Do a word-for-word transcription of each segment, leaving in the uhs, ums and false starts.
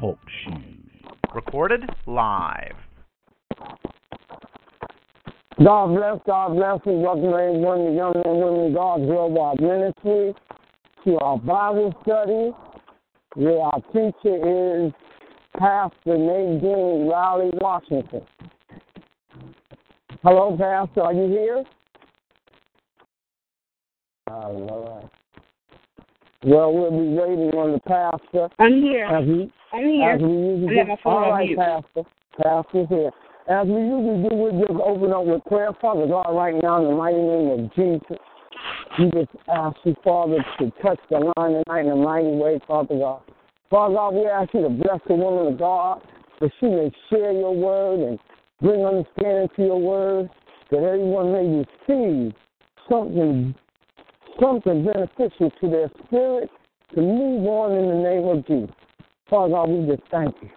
Talk show. Recorded live. God bless, God bless, and welcome everyone to Youngmen and Women In God Worldwide Ministry, to our Bible study, where our teacher is Pastor Nadine Riley-Washington. Hello, Pastor, are you here? All right. Well, we'll be waiting on the pastor. I'm here. As we, I'm here. As we usually I'm do. All right, you. Pastor. Pastor's here. As we usually do, we'll just open up with prayer. Father God, right now, in the mighty name of Jesus, we just ask you, Father, to touch the line tonight in a mighty way, Father God. Father God, we ask you to bless the woman of God, that she may share your word and bring understanding to your word, that everyone may receive something Something beneficial to their spirit to move on in the name of Jesus. Father God, we just thank you.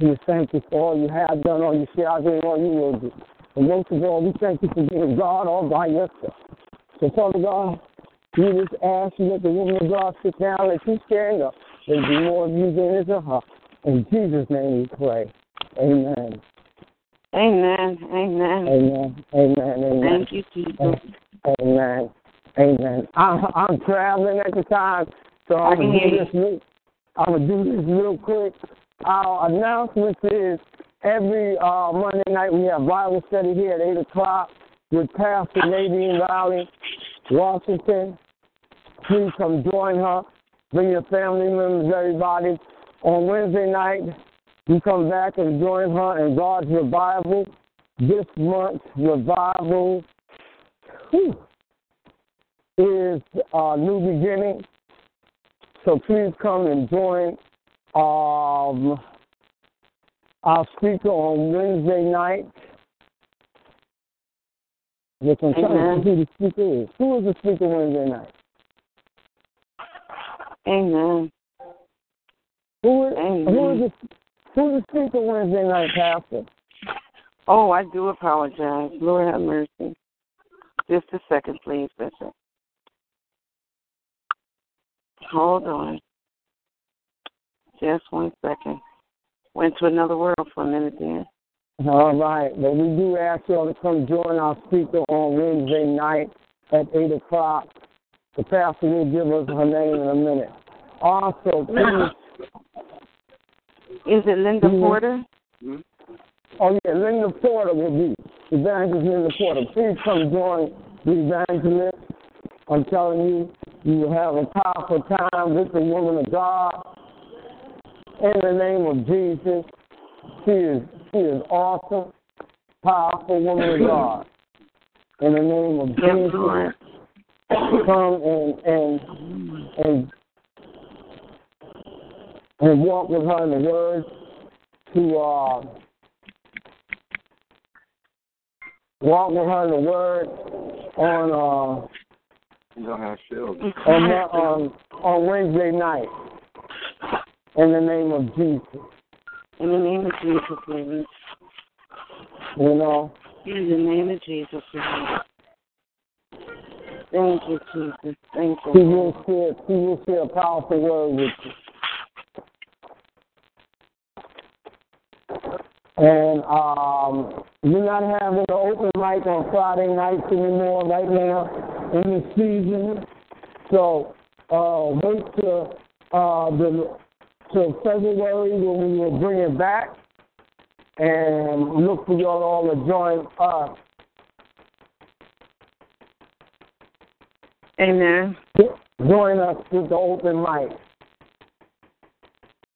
We just thank you for all you have done, all you shall do, all you will do. And most of all, we thank you for being God all by yourself. So, Father God, we just ask you that the woman of God sit down, let you stand up. There'll be more of you than is in her. In Jesus' name we pray. Amen. Amen. Amen. Amen. Amen. Amen. Thank you, Jesus. Amen. Amen. I'm, I'm traveling at the time, so I'm going to do this real quick. Our announcement is every uh, Monday night we have Bible study here at eight o'clock with Pastor Nadine Riley-Washington. Please come join her. Bring your family members, everybody. On Wednesday night, you come back and join her in God's Revival. This month's Revival. Whew. Is a new beginning, so please come and join um, our speaker on Wednesday night. You can tell who the speaker is. Who is the speaker Wednesday night? Amen. Who is, Amen. Who is the, who is the speaker Wednesday night, Pastor? Oh, I do apologize. Lord have mercy. Just a second, please, Bishop. Hold on. Just one second. Went to another world for a minute then. All right. But we do ask you all to come join our speaker on Wednesday night at eight o'clock. The pastor will give us her name in a minute. Also, please. Is it Linda mm-hmm. Porter? Mm-hmm. Oh, yeah. Linda Porter will be. Evangelist Linda Porter. Please come join the evangelist. I'm telling you. You will have a powerful time with the woman of God. In the name of Jesus, she is she is awesome, powerful woman of God. In the name of Jesus, come and and and, and walk with her in the Word to uh, walk with her in the Word on. Uh, Don't have shields. On, on, on Wednesday night, in the name of Jesus. In the name of Jesus, baby. You know. In the name of Jesus, baby. Thank you, Jesus. Thank you. He will share. He will share a powerful word with you. And um, we're not having an open mic on Friday nights anymore right now. In the season, so uh, wait till uh, the till February when we will bring it back, and look for y'all all to join us. Amen. Join us with the open mic.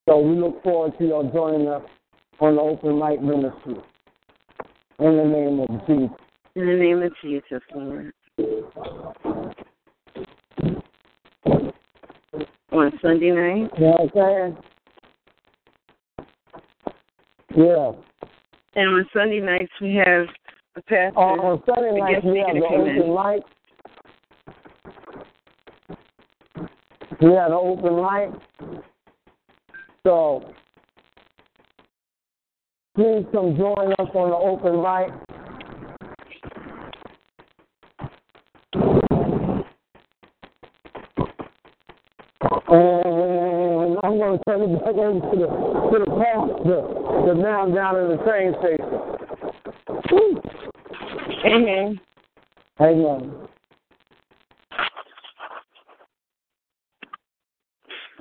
So we look forward to y'all joining us on the open mic ministry. In the name of Jesus. In the name of Jesus, Lord. One on Sunday night? Yeah, okay. Yeah. And on Sunday nights, we have a pastor. On, on Sunday nights, we have an open light. We have an open light. So, please come join us on the open light. And I'm going to turn it back over to the, to the pastor, the man down in the train station. Woo. Amen. Amen.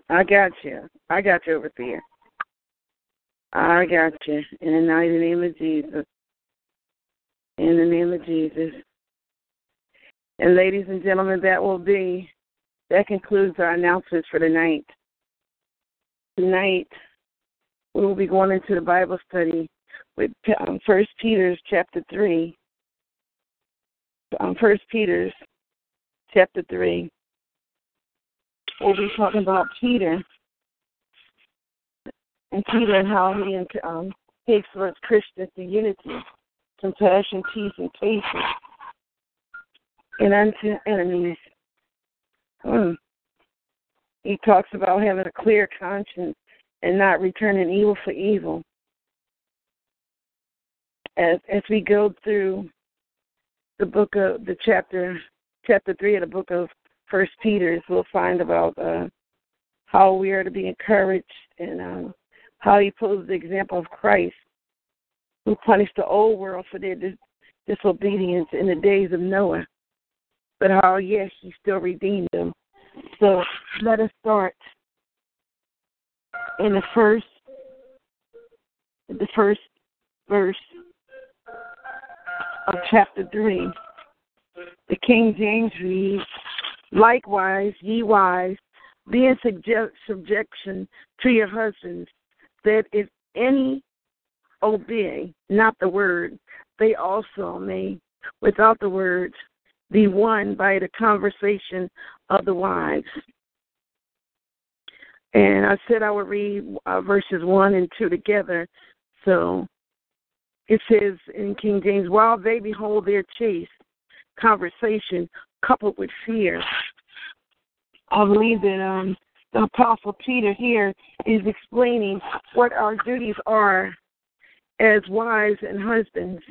I got you. I got you over there. I got you. In the mighty name of Jesus. In the name of Jesus. And ladies and gentlemen, that will be, that concludes our announcements for tonight. Tonight, we will be going into the Bible study with um, First Peter chapter three. Um, First Peter chapter three. We'll be talking about Peter and Peter and how he, um, he exhorts Christians to unity, compassion, peace, and patience, and unto enemies. Hmm. He talks about having a clear conscience and not returning evil for evil. As as we go through the book of the chapter chapter three of the book of First Peter, we'll find about uh, how we are to be encouraged and um, how he poses the example of Christ, who punished the old world for their dis- disobedience in the days of Noah. But how, yes, he still redeemed them. So let us start in the first, the first verse of chapter three. The King James reads, "Likewise, ye wives, be in subject, subjection to your husbands, that if any obey not the word, they also may, without the word, be won by the conversation of the wives." And I said I would read uh, verses one and two together. So it says in King James, "While they behold their chaste conversation coupled with fear." I believe that um, the Apostle Peter here is explaining what our duties are as wives and husbands,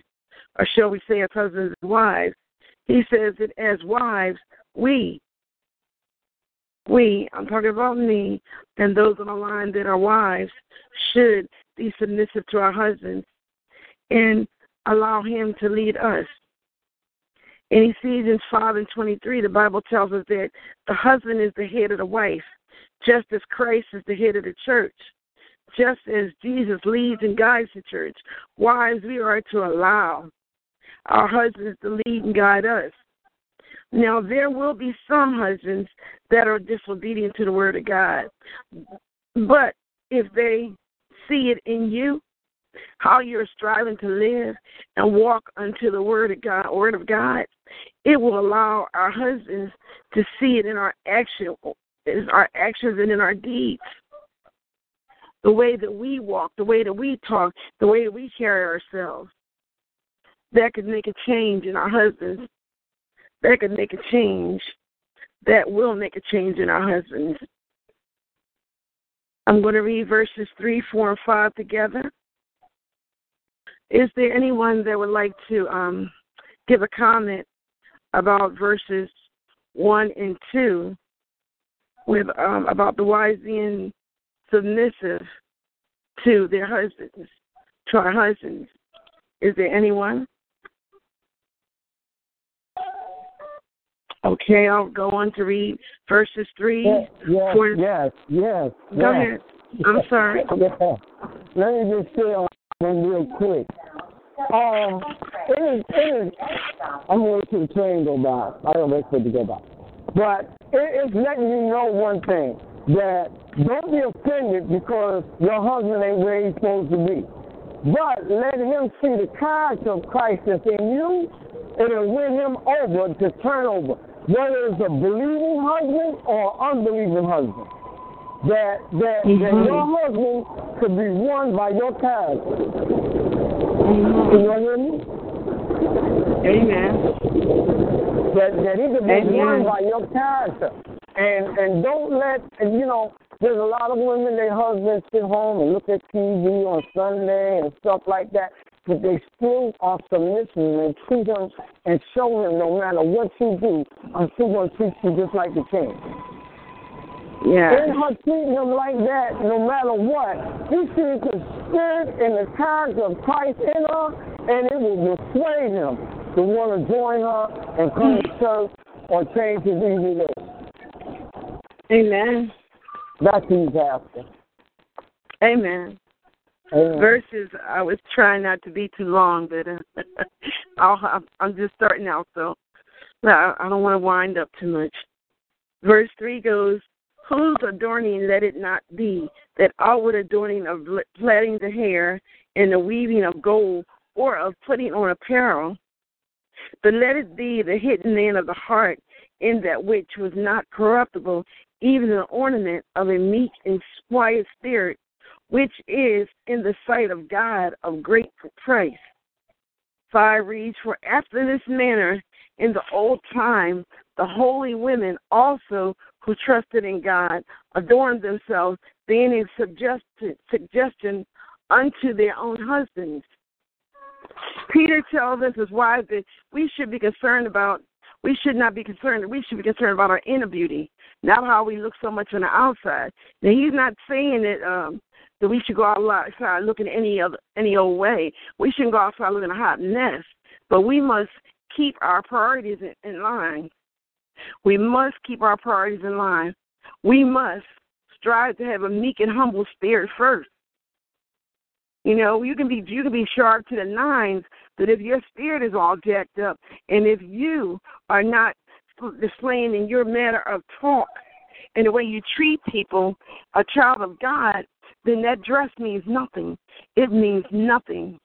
or shall we say as husbands and wives. He says that as wives, we, we, I'm talking about me, and those on the line that are wives, should be submissive to our husbands and allow him to lead us. In Ephesians five and twenty-three, the Bible tells us that the husband is the head of the wife, just as Christ is the head of the church, just as Jesus leads and guides the church. Wives, we are to allow our husbands to lead and guide us. Now, there will be some husbands that are disobedient to the word of God. But if they see it in you, how you're striving to live and walk unto the word of God, word of God, it will allow our husbands to see it in our action, in our actions and in our deeds. The way that we walk, the way that we talk, the way that we carry ourselves. That could make a change in our husbands. That could make a change. That will make a change in our husbands. I'm going to read verses three, four, and five together. Is there anyone that would like to um, give a comment about verses one and two with um, about the wives being submissive to their husbands, to our husbands? Is there anyone? Okay, I'll go on to read verses three. Yes, yes, four. yes. yes go yes. ahead. I'm sorry. Yeah. Let me just say on real quick. Um, it is, it is, I'm going to wait for the train to go by. I don't wait for it to go by. But it is letting you know one thing, that don't be offended because your husband ain't where he's supposed to be. But let him see the character of Christ that's in you, and it'll win him over to turn over, whether it's a believing husband or unbelieving husband. that, that, mm-hmm. that your husband could be won by your character. Mm-hmm. Can you hear me? Amen. That, that he could be won by your character. And and don't let, and you know, there's a lot of women, their husbands sit home and look at T V on Sunday and stuff like that, but they still are submissive and treat them and show them no matter what you do, I'm still going to treat you just like the king. Yeah. In her treating him like that, no matter what, he sees the spirit and the character of Christ in her, and it will persuade him to want to join her and come to church or change his evil ways. Amen. That's what he's after. Amen. Amen. Verses, I was trying not to be too long, but uh, I'll, I'm just starting out, so I don't want to wind up too much. Verse three goes, whose adorning let it not be, that outward adorning of plaiting the hair and the weaving of gold or of putting on apparel, but let it be the hidden man of the heart in that which was not corruptible, even an ornament of a meek and quiet spirit, which is in the sight of God of great price. Five reads, for after this manner in the old time, the holy women also who trusted in God adorned themselves, being in suggestion, suggestion unto their own husbands. Peter tells us as wives that we should be concerned about, we should not be concerned, we should be concerned about our inner beauty, not how we look so much on the outside. Now, he's not saying that um, that we should go outside looking any other, any old way. We shouldn't go outside looking a hot mess, but we must keep our priorities in, in line. We must keep our priorities in line. We must strive to have a meek and humble spirit first. You know, you can be you can be sharp to the nines, but if your spirit is all jacked up and if you are not displaying in your manner of talk and the way you treat people, a child of God, then that dress means nothing. It means nothing.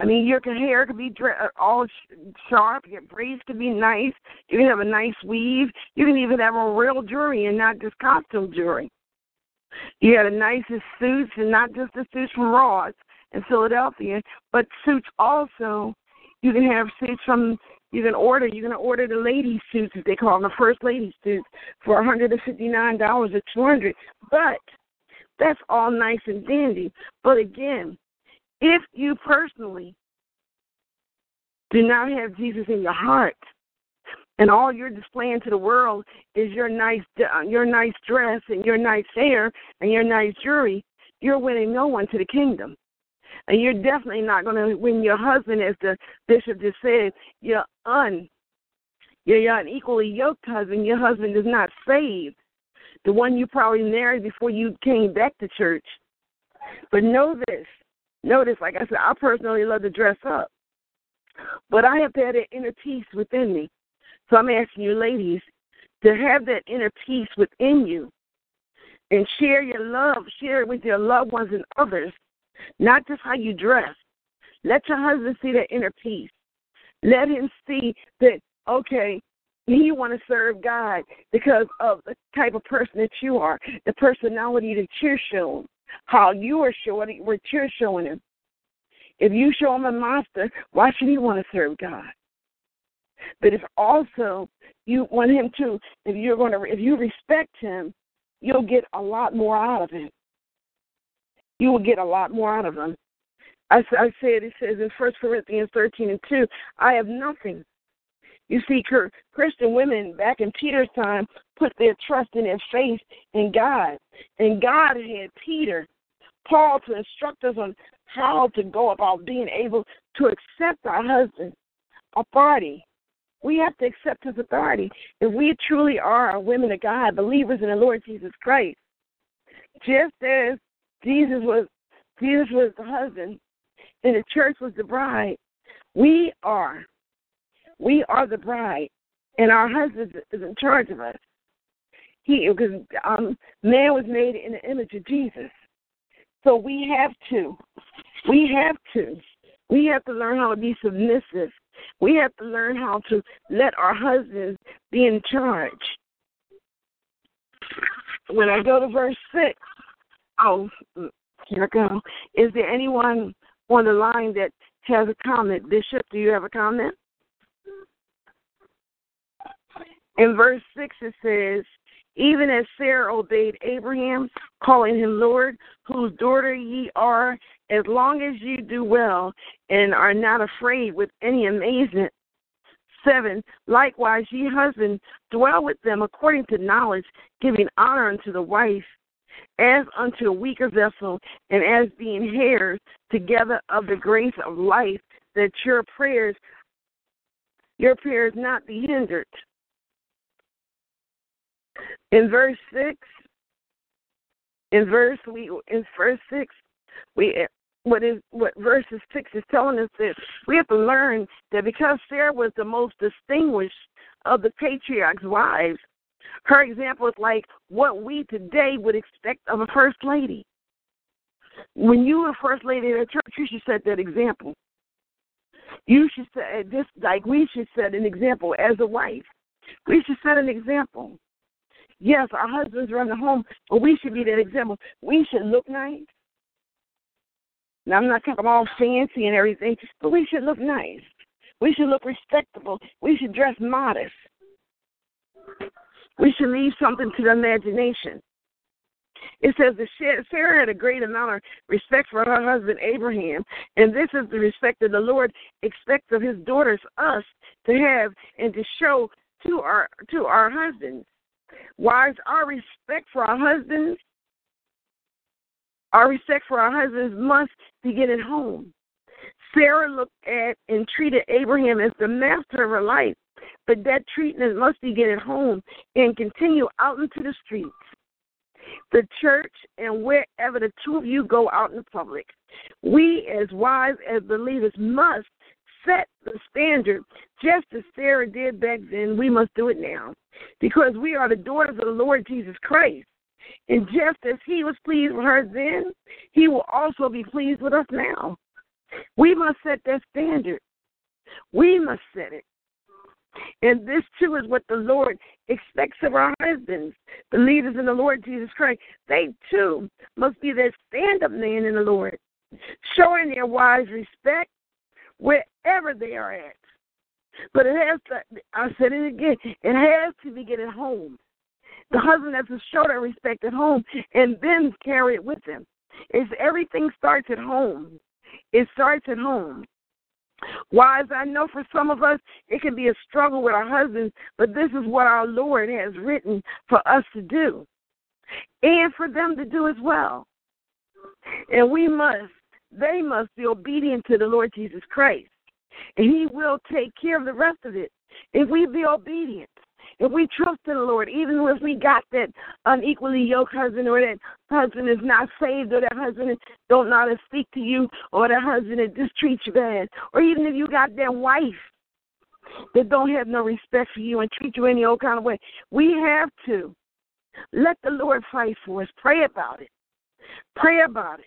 I mean, your hair could be all sharp, your braids could be nice, you can have a nice weave, you can even have a real jewelry and not just costume jewelry. You had the nicest suits, and not just the suits from Ross in Philadelphia, but suits also. You can have suits from, you can order, you're going to order the ladies' suits, as they call them, the first ladies' suits, for one hundred fifty-nine dollars or two hundred dollars. But that's all nice and dandy. But again, if you personally do not have Jesus in your heart, and all you're displaying to the world is your nice, your nice dress and your nice hair and your nice jewelry, you're winning no one to the kingdom. And you're definitely not going to win your husband, as the bishop just said, your, un, your, your unequally yoked husband. Your husband is not saved, the one you probably married before you came back to church. But know this. Notice, like I said, I personally love to dress up. But I have had an inner peace within me. So I'm asking you, ladies, to have that inner peace within you and share your love, share it with your loved ones and others, not just how you dress. Let your husband see that inner peace. Let him see that, okay, you want to serve God because of the type of person that you are, the personality that you're showing, how you are showing, what you're showing him. If you show him a monster, why should he want to serve God? But it's also, you want him to, if you're going to, if you respect him, you'll get a lot more out of him. You will get a lot more out of him. I, I said, it says in First Corinthians thirteen and two, I have nothing. You see, Christian women back in Peter's time put their trust and their faith in God. And God had Peter, Paul, to instruct us on how to go about being able to accept our husband's authority. We have to accept his authority. If we truly are women of God, believers in the Lord Jesus Christ, just as Jesus was Jesus was the husband and the church was the bride, we are. We are the bride, and our husband is in charge of us. He, because um, man was made in the image of Jesus. So we have to. We have to. We have to learn how to be submissive. We have to learn how to let our husbands be in charge. when I go to verse six, oh, here I go. Is there anyone on the line that has a comment? Bishop, do you have a comment? In verse six it says, even as Sarah obeyed Abraham, calling him Lord, whose daughter ye are, as long as you do well and are not afraid with any amazement. Seven, likewise ye husband, dwell with them according to knowledge, giving honor unto the wife, as unto a weaker vessel, and as being heirs together of the grace of life, that your prayers, your prayers not be hindered. In verse six, in verse we in verse six, we what is what verses six is telling us that we have to learn that because Sarah was the most distinguished of the patriarch's wives, her example is like what we today would expect of a first lady. When you were a first lady at a church, you should set that example. You should set this like we should set an example as a wife. We should set an example. Yes, our husbands run the home, but we should be that example. We should look nice. Now, I'm not talking all fancy and everything, but we should look nice. We should look respectable. We should dress modest. We should leave something to the imagination. It says that Sarah had a great amount of respect for her husband Abraham, and this is the respect that the Lord expects of his daughters, us, to have and to show to our to our husbands. Wives, our respect for our husbands, our respect for our husbands must begin at home. Sarah looked at and treated Abraham as the master of her life, but that treatment must begin at home and continue out into the streets, the church, and wherever the two of you go out in the public. We as wives, as believers, must set the standard just as Sarah did back then. We must do it now because we are the daughters of the Lord Jesus Christ. And just as he was pleased with her then, he will also be pleased with us now. We must set that standard. We must set it. And this, too, is what the Lord expects of our husbands, the leaders in the Lord Jesus Christ. They, too, must be that stand-up man in the Lord, showing their wives respect wherever they are at. But it has to, I said it again, it has to begin at home. The husband has to show that respect at home and then carry it with them. It's, everything starts at home. It starts at home. Wives, I know for some of us, it can be a struggle with our husbands, but this is what our Lord has written for us to do and for them to do as well. And we must, they must be obedient to the Lord Jesus Christ, and he will take care of the rest of it if we be obedient. If we trust in the Lord, even if we got that unequally yoked husband, or that husband is not saved, or that husband don't know how to speak to you, or that husband that just treats you bad, or even if you got that wife that don't have no respect for you and treat you any old kind of way, we have to let the Lord fight for us. Pray about it. Pray about it.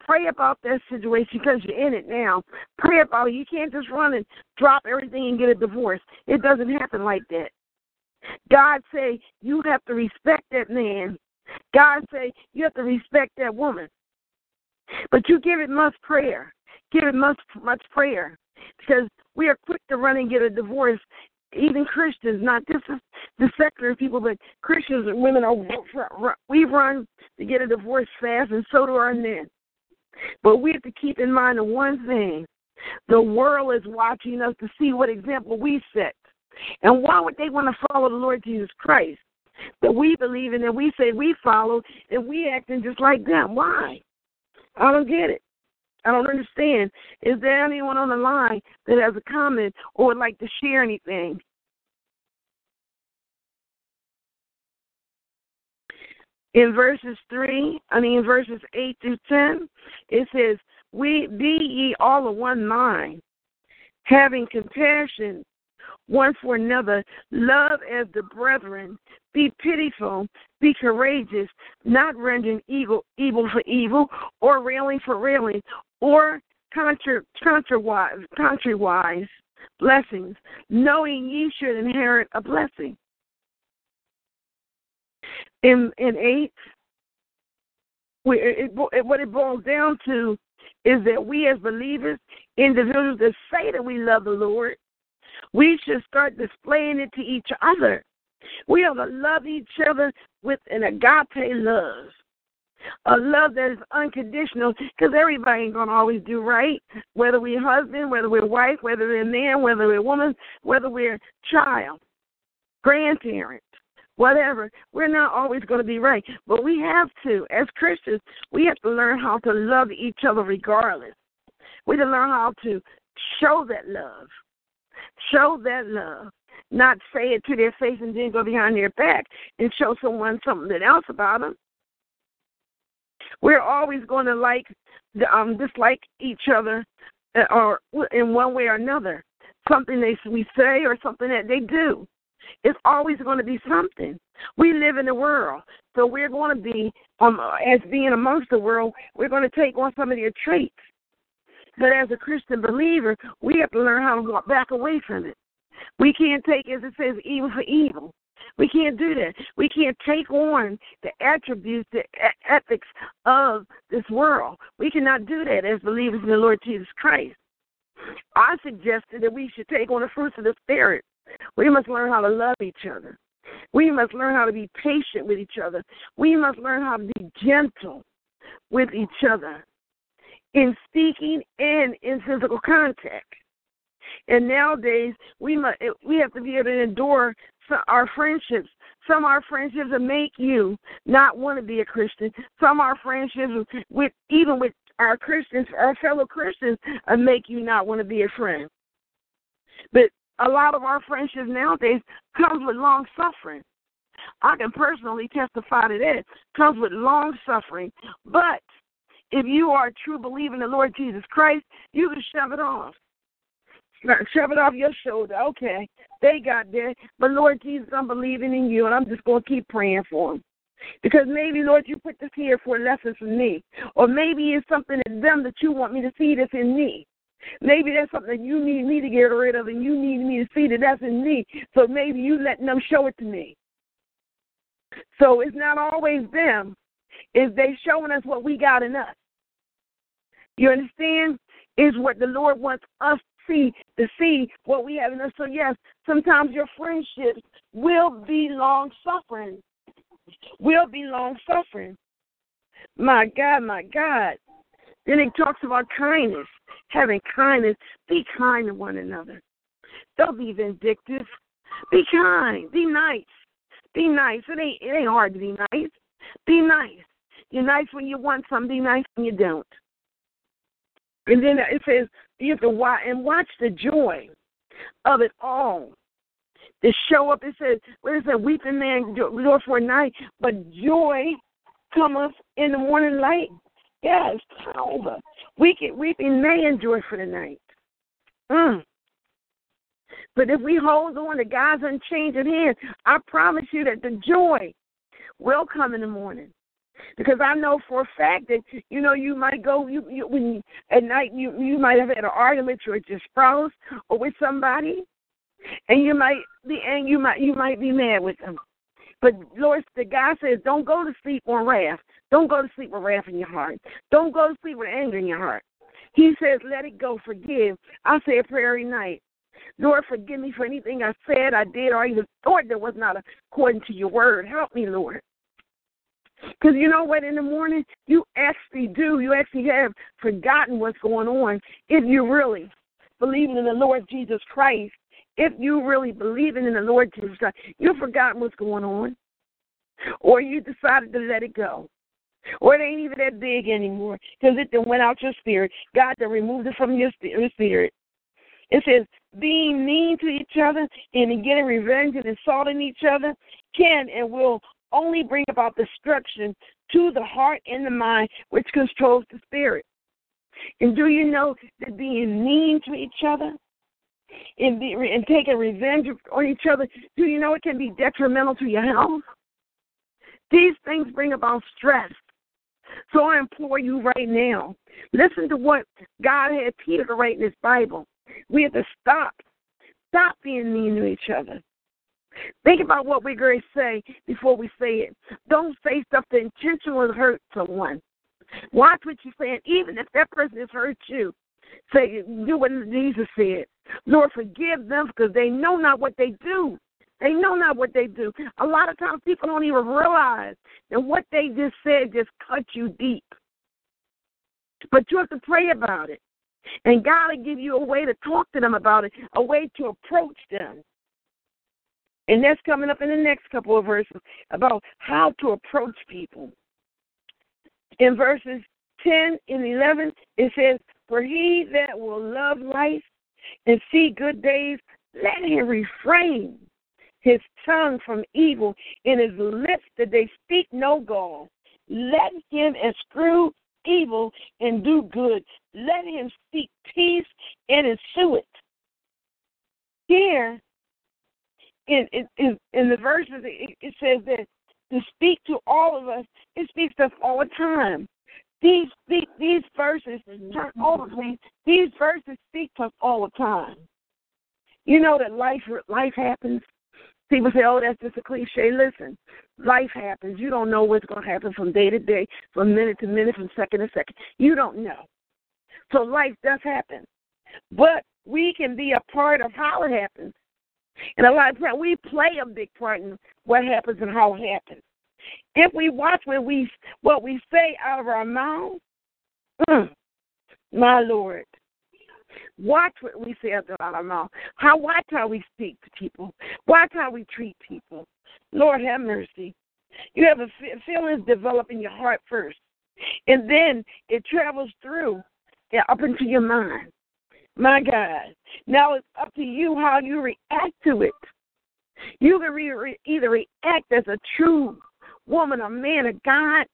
Pray about that situation because you're in it now. Pray about it. You can't just run and drop everything and get a divorce. It doesn't happen like that. God say you have to respect that man. God say you have to respect that woman. But you give it much prayer. Give it much much prayer because we are quick to run and get a divorce. Even Christians, not just the secular people, but Christians and women, are, we run to get a divorce fast, and so do our men. But we have to keep in mind the one thing. The world is watching us to see what example we set. And why would they want to follow the Lord Jesus Christ that we believe in, and we say we follow, and we acting just like them? Why? I don't get it. I don't understand. Is there anyone on the line that has a comment or would like to share anything? In verses three, I mean verses eight through ten, it says, "We be ye all of one mind, having compassion one for another, love as the brethren, be pitiful, be courageous, not rendering evil evil for evil, or railing for railing, or contra, contrawise, contrariwise blessings, knowing ye should inherit a blessing." in in eight, we, it, it, what it boils down to is that we as believers, individuals that say that we love the Lord, we should start displaying it to each other. We ought to love each other with an agape love, a love that is unconditional, because everybody ain't going to always do right, whether we're husband, whether we're wife, whether we're man, whether we're woman, whether we're child, grandparent, whatever. We're not always going to be right, but we have to, as Christians, we have to learn how to love each other regardless. We have to learn how to show that love, show that love. Not say it to their face and then go behind their back and show someone something else about them. We're always going to like, um, dislike each other, or in one way or another, something they we say or something that they do. It's always going to be something. We live in the world, so we're going to be, um, as being amongst the world, we're going to take on some of their traits. But as a Christian believer, we have to learn how to walk back away from it. We can't take, as it says, evil for evil. We can't do that. We can't take on the attributes, the ethics of this world. We cannot do that as believers in the Lord Jesus Christ. I suggested that we should take on the fruits of the Spirit. We must learn how to love each other. We must learn how to be patient with each other. We must learn how to be gentle with each other in speaking and in physical contact. And nowadays, we must, we have to be able to endure some, our friendships. Some of our friendships will make you not want to be a Christian. Some of our friendships, with even with our Christians, our fellow Christians, will make you not want to be a friend. But a lot of our friendships nowadays comes with long suffering. I can personally testify to that. It comes with long suffering. But if you are a true believer in the Lord Jesus Christ, you can shove it off. Shove it off your shoulder. Okay, they got that. But, Lord Jesus, I'm believing in you, and I'm just going to keep praying for them. Because maybe, Lord, you put this here for a lesson for me. Or maybe it's something in them that you want me to see that's in me. Maybe that's something that you need me to get rid of, and you need me to see that that's in me. So maybe you letting them show it to me. So it's not always them. It's they showing us what we got in us. You understand? It's what the Lord wants us to see, to see what we have in us. So, yes, sometimes your friendships will be long-suffering, will be long-suffering. My God, my God. Then it talks about kindness, having kindness. Be kind to one another. Don't be vindictive. Be kind. Be nice. Be nice. It ain't, it ain't hard to be nice. Be nice. You're nice when you want something. Be nice when you don't. And then it says, you have to watch and watch the joy of it all. To show up, it says, where it says, weeping man endure for a night, but joy cometh in the morning light. Yes, it's over. Weeping may endure for the night. Mm. But if we hold on to God's unchanging hand, I promise you that the joy will come in the morning. Because I know for a fact that, you know, you might go, you, you when at night you, you might have had an argument with your spouse or with somebody, and you might be and you might you might be mad with them. But Lord, the guy says, don't go to sleep on wrath. Don't go to sleep with wrath in your heart. Don't go to sleep with anger in your heart. He says, let it go, forgive. I say a prayer every night. Lord, forgive me for anything I said, I did, or even thought that was not according to your word. Help me, Lord. Because you know what, in the morning, you actually do, you actually have forgotten what's going on if you really believe in the Lord Jesus Christ. If you really believe in the Lord Jesus Christ, you've forgotten what's going on. Or you decided to let it go. Or it ain't even that big anymore because it then went out your spirit. God then removed it from your spirit. It says, being mean to each other and getting revenge and insulting each other can and will only bring about destruction to the heart and the mind, which controls the spirit. And do you know that being mean to each other and, be, and taking revenge on each other, do you know it can be detrimental to your health? These things bring about stress. So I implore you right now, listen to what God had Peter to write in his Bible. We have to stop, stop being mean to each other. Think about what we're going to say before we say it. Don't say stuff that intentionally hurt someone. Watch what you're saying, even if that person has hurt you. Say, do what Jesus said. Lord, forgive them because they know not what they do. They know not what they do. A lot of times people don't even realize that what they just said just cut you deep. But you have to pray about it. And God will give you a way to talk to them about it, a way to approach them. And that's coming up in the next couple of verses about how to approach people. In verses ten and eleven, it says, "For he that will love life and see good days, let him refrain his tongue from evil and his lips that they speak no gall. Let him eschew evil and do good. Let him seek peace and ensue it." Here, in, in, in the verses, it, it says that to speak to all of us, it speaks to us all the time. These, these, these verses, turn over please, these verses speak to us all the time. You know that life life happens. People say, "Oh, that's just a cliche." Listen, life happens. You don't know what's going to happen from day to day, from minute to minute, from second to second. You don't know. So life does happen. But we can be a part of how it happens. And a lot of times we play a big part in what happens and how it happens. If we watch what we, what we say out of our mouth, mm, my Lord, watch what we say out of our mouth. How, watch how we speak to people. Watch how we treat people. Lord, have mercy. You have a feelings develop in your heart first, and then it travels through and up into your mind. My God. Now it's up to you how you react to it. You can re- re- either react as a true woman or man of God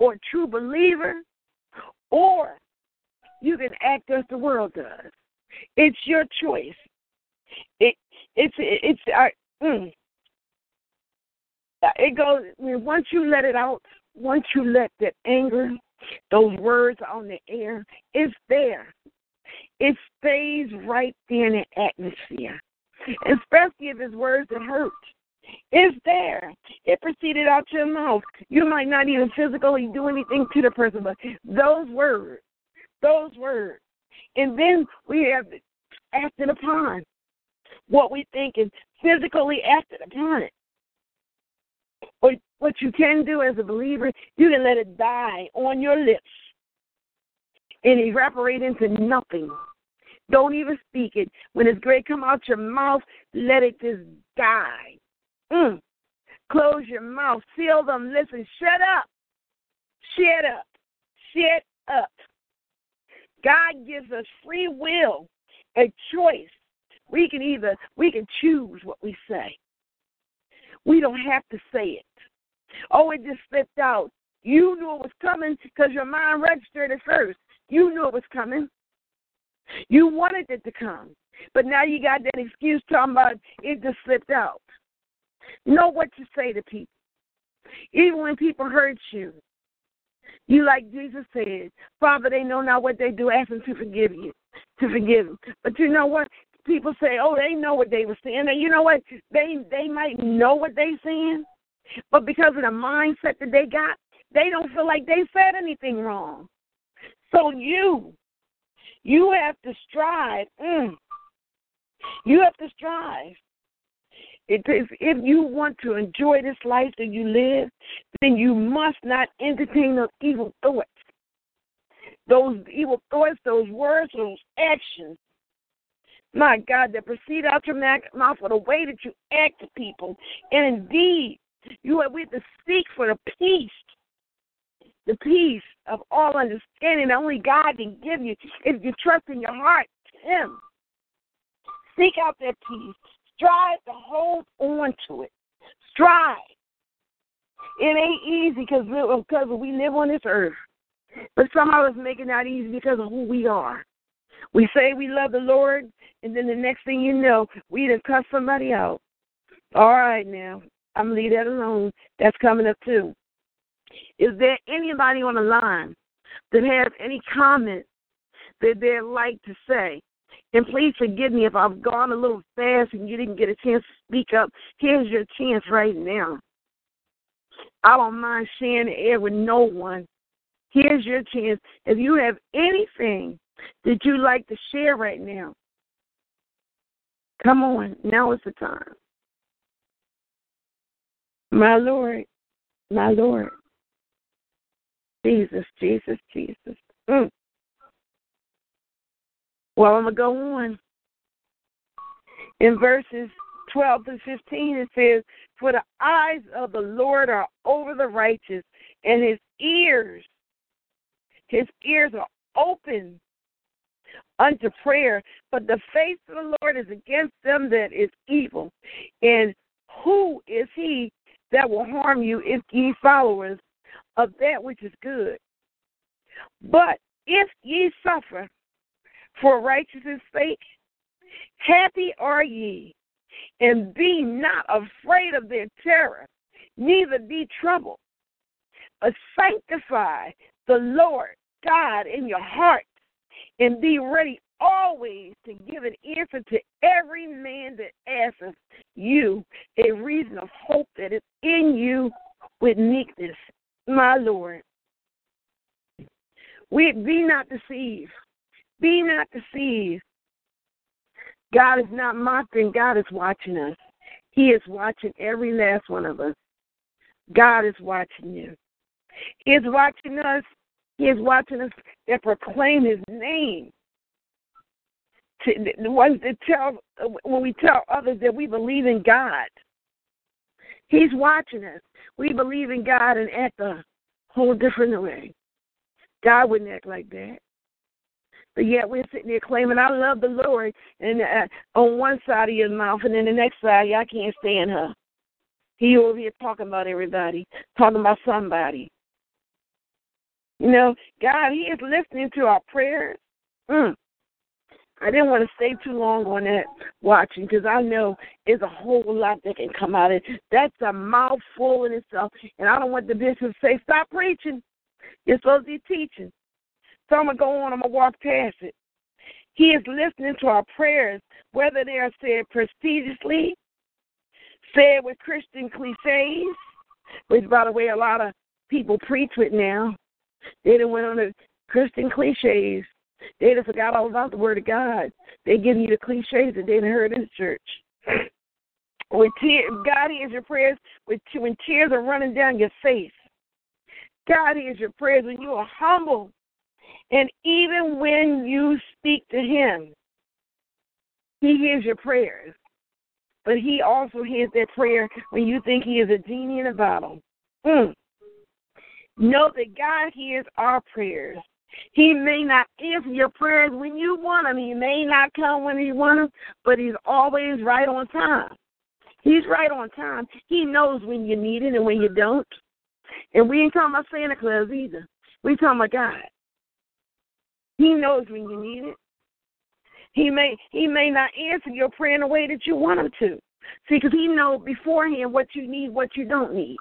or a true believer, or you can act as the world does. It's your choice. It it's it's our, mm. It goes once you let it out. Once you let that anger, those words on the air, it's there. It stays right there in the atmosphere, especially if it's words that hurt. It's there. It proceeded out your mouth. You might not even physically do anything to the person, but those words, those words. And then we have acted upon what we think and physically acted upon it. Or what you can do as a believer, you can let it die on your lips and evaporate into nothing. Don't even speak it. When it's great, come out your mouth, let it just die. Mm. Close your mouth. Seal them. Listen. Shut up. Shut up. Shut up. God gives us free will, a choice. We can either, we can choose what we say. We don't have to say it. Oh, it just slipped out. You knew it was coming because your mind registered it first. You knew it was coming. You wanted it to come. But now you got that excuse talking about it just slipped out. Know what you say to people. Even when people hurt you, you, like Jesus said, "Father, they know not what they do. Ask them to forgive you, to forgive them." But you know what? People say, "Oh, they know what they were saying." And you know what? They they might know what they're saying, but because of the mindset that they got, they don't feel like they said anything wrong. So you, you have to strive. Mm. You have to strive. It is, if you want to enjoy this life that you live, then you must not entertain those evil thoughts. Those evil thoughts, those words, those actions, my God, that proceed out your mouth or the way that you act to people. And indeed, you have, we have to seek for the peace, the peace of all understanding that only God can give you if you trust in your heart Him. Seek out that peace. Strive to hold on to it. Strive. It ain't easy because we live on this earth. But some of us make it not easy because of who we are. We say we love the Lord, and then the next thing you know, we done cut somebody out. All right now, I'm going to leave that alone. That's coming up too. Is there anybody on the line that has any comment that they'd like to say? And please forgive me if I've gone a little fast and you didn't get a chance to speak up. Here's your chance right now. I don't mind sharing the air with no one. Here's your chance. If you have anything that you'd like to share right now, come on. Now is the time. My Lord, my Lord. Jesus, Jesus, Jesus. Mm. Well, I'm going to go on. In verses twelve through fifteen, it says, "For the eyes of the Lord are over the righteous, and his ears, his ears are open unto prayer. But the face of the Lord is against them that is evil. And who is he that will harm you if ye followers of that which is good? But if ye suffer for righteousness' sake, happy are ye, and be not afraid of their terror, neither be troubled. But sanctify the Lord God in your heart, and be ready always to give an answer to every man that asks you a reason of hope that is in you with meekness." My Lord, we be not deceived. Be not deceived. God is not mocked, and God is watching us. He is watching every last one of us. God is watching you. He is watching us. He is watching us that proclaim his name. To the ones that tell, when we tell others that we believe in God, he's watching us. We believe in God and act a whole different way. God wouldn't act like that. But yet we're sitting there claiming, "I love the Lord," and uh, on one side of your mouth, and then the next side, y'all can't stand her. He over here talking about everybody, talking about somebody. You know, God, he is listening to our prayers. Mm. I didn't want to stay too long on that watching, because I know there's a whole lot that can come out of it. That's a mouthful in itself, and I don't want the bishop to say, "Stop preaching. You're supposed to be teaching." So I'm going to go on. I'm going to walk past it. He is listening to our prayers, whether they are said prestigiously, said with Christian cliches, which, by the way, a lot of people preach with now. They done went on to Christian cliches. They just forgot all about the Word of God. They give you the cliches that they didn't heard in the church. When tears, God hears your prayers when tears are running down your face. God hears your prayers when you are humble, and even when you speak to him, he hears your prayers. But he also hears that prayer when you think he is a genie in a bottle. Mm. Know that God hears our prayers. He may not answer your prayers when you want him. He may not come when you want him, but he's always right on time. He's right on time. He knows when you need it and when you don't. And we ain't talking about Santa Claus either. We talking about God. He knows when you need it. He may he may not answer your prayer in the way that you want him to. See, because he knows beforehand what you need, what you don't need.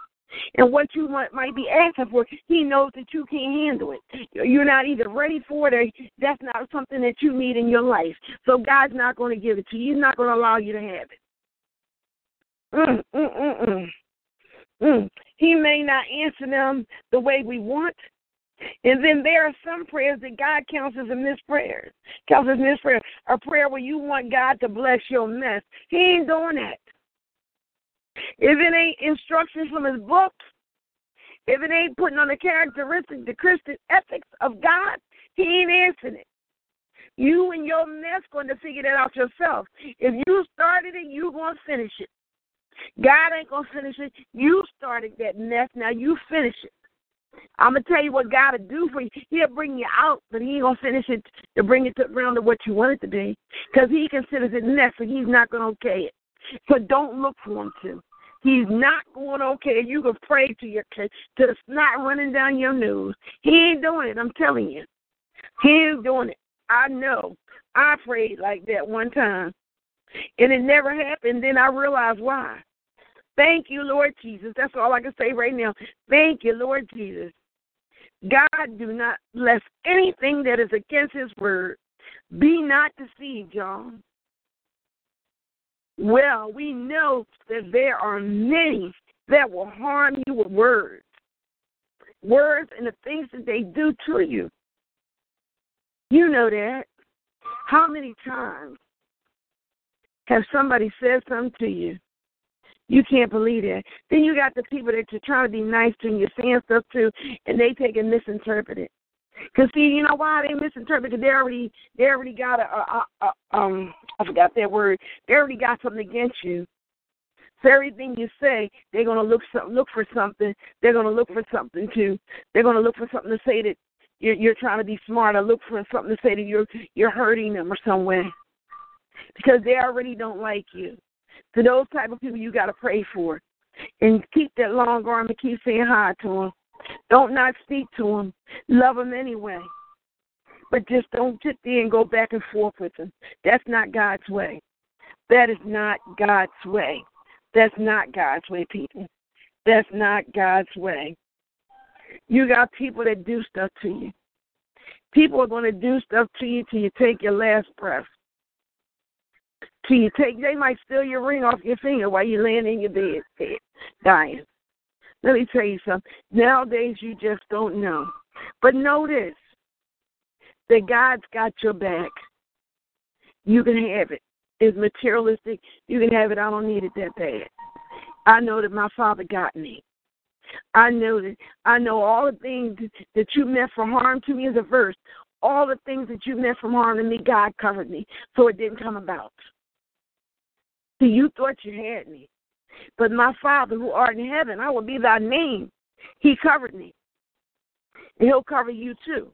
And what you might, might be asking for, he knows that you can't handle it. You're not either ready for it, or that's not something that you need in your life. So God's not going to give it to you. He's not going to allow you to have it. Mm, mm, mm, mm. Mm. He may not answer them the way we want. And then there are some prayers that God counts as a missed prayer. Counts as missed prayer. A prayer where you want God to bless your mess. He ain't doing that. If it ain't instructions from his book, if it ain't putting on the characteristics, the Christian ethics of God, he ain't answering it. You and your mess going to figure that out yourself. If you started it, you going to finish it. God ain't going to finish it. You started that mess. Now you finish it. I'm going to tell you what God will do for you. He'll bring you out, but he ain't going to finish it to bring it around to what you want it to be, because he considers it mess, and he's not going to okay it. So don't look for him to. He's not going okay. You can pray to your to the snot running down your nose. He ain't doing it. I'm telling you, he ain't doing it. I know. I prayed like that one time, and it never happened. Then I realized why. Thank you, Lord Jesus. That's all I can say right now. Thank you, Lord Jesus. God do not bless anything that is against his word. Be not deceived, y'all. Well, we know that there are many that will harm you with words. Words and the things that they do to you. You know that. How many times have somebody said something to you? You can't believe that. Then you got the people that you're trying to be nice to and you're saying stuff to, and they take and misinterpret it. Because, see, you know why they misinterpret? Because they already, they already got a, a, a, um, I forgot that word. They already got something against you. So everything you say, they're going to look some, look for something. They're going to look for something, too. They're going to look for something to say that you're, you're trying to be smart, or look for something to say that you're, you're hurting them or some way. Because they already don't like you. To those type of people, you got to pray for. And keep that long arm and keep saying hi to them. Don't not speak to them. Love them anyway. But just don't sit there and go back and forth with them. That's not God's way. That is not God's way. That's not God's way, people. That's not God's way. You got people that do stuff to you. People are going to do stuff to you till you take your last breath. Till you take, they might steal your ring off your finger while you're laying in your bed, bed dying. Let me tell you something. Nowadays, you just don't know. But notice that God's got your back. You can have it. It's materialistic. You can have it. I don't need it that bad. I know that my Father got me. I know that. I know all the things that you meant for harm to me is a verse. All the things that you meant from harm to me, God covered me, so it didn't come about. See, you thought you had me. But my Father who art in heaven, I will be thy name. He covered me. And he'll cover you too.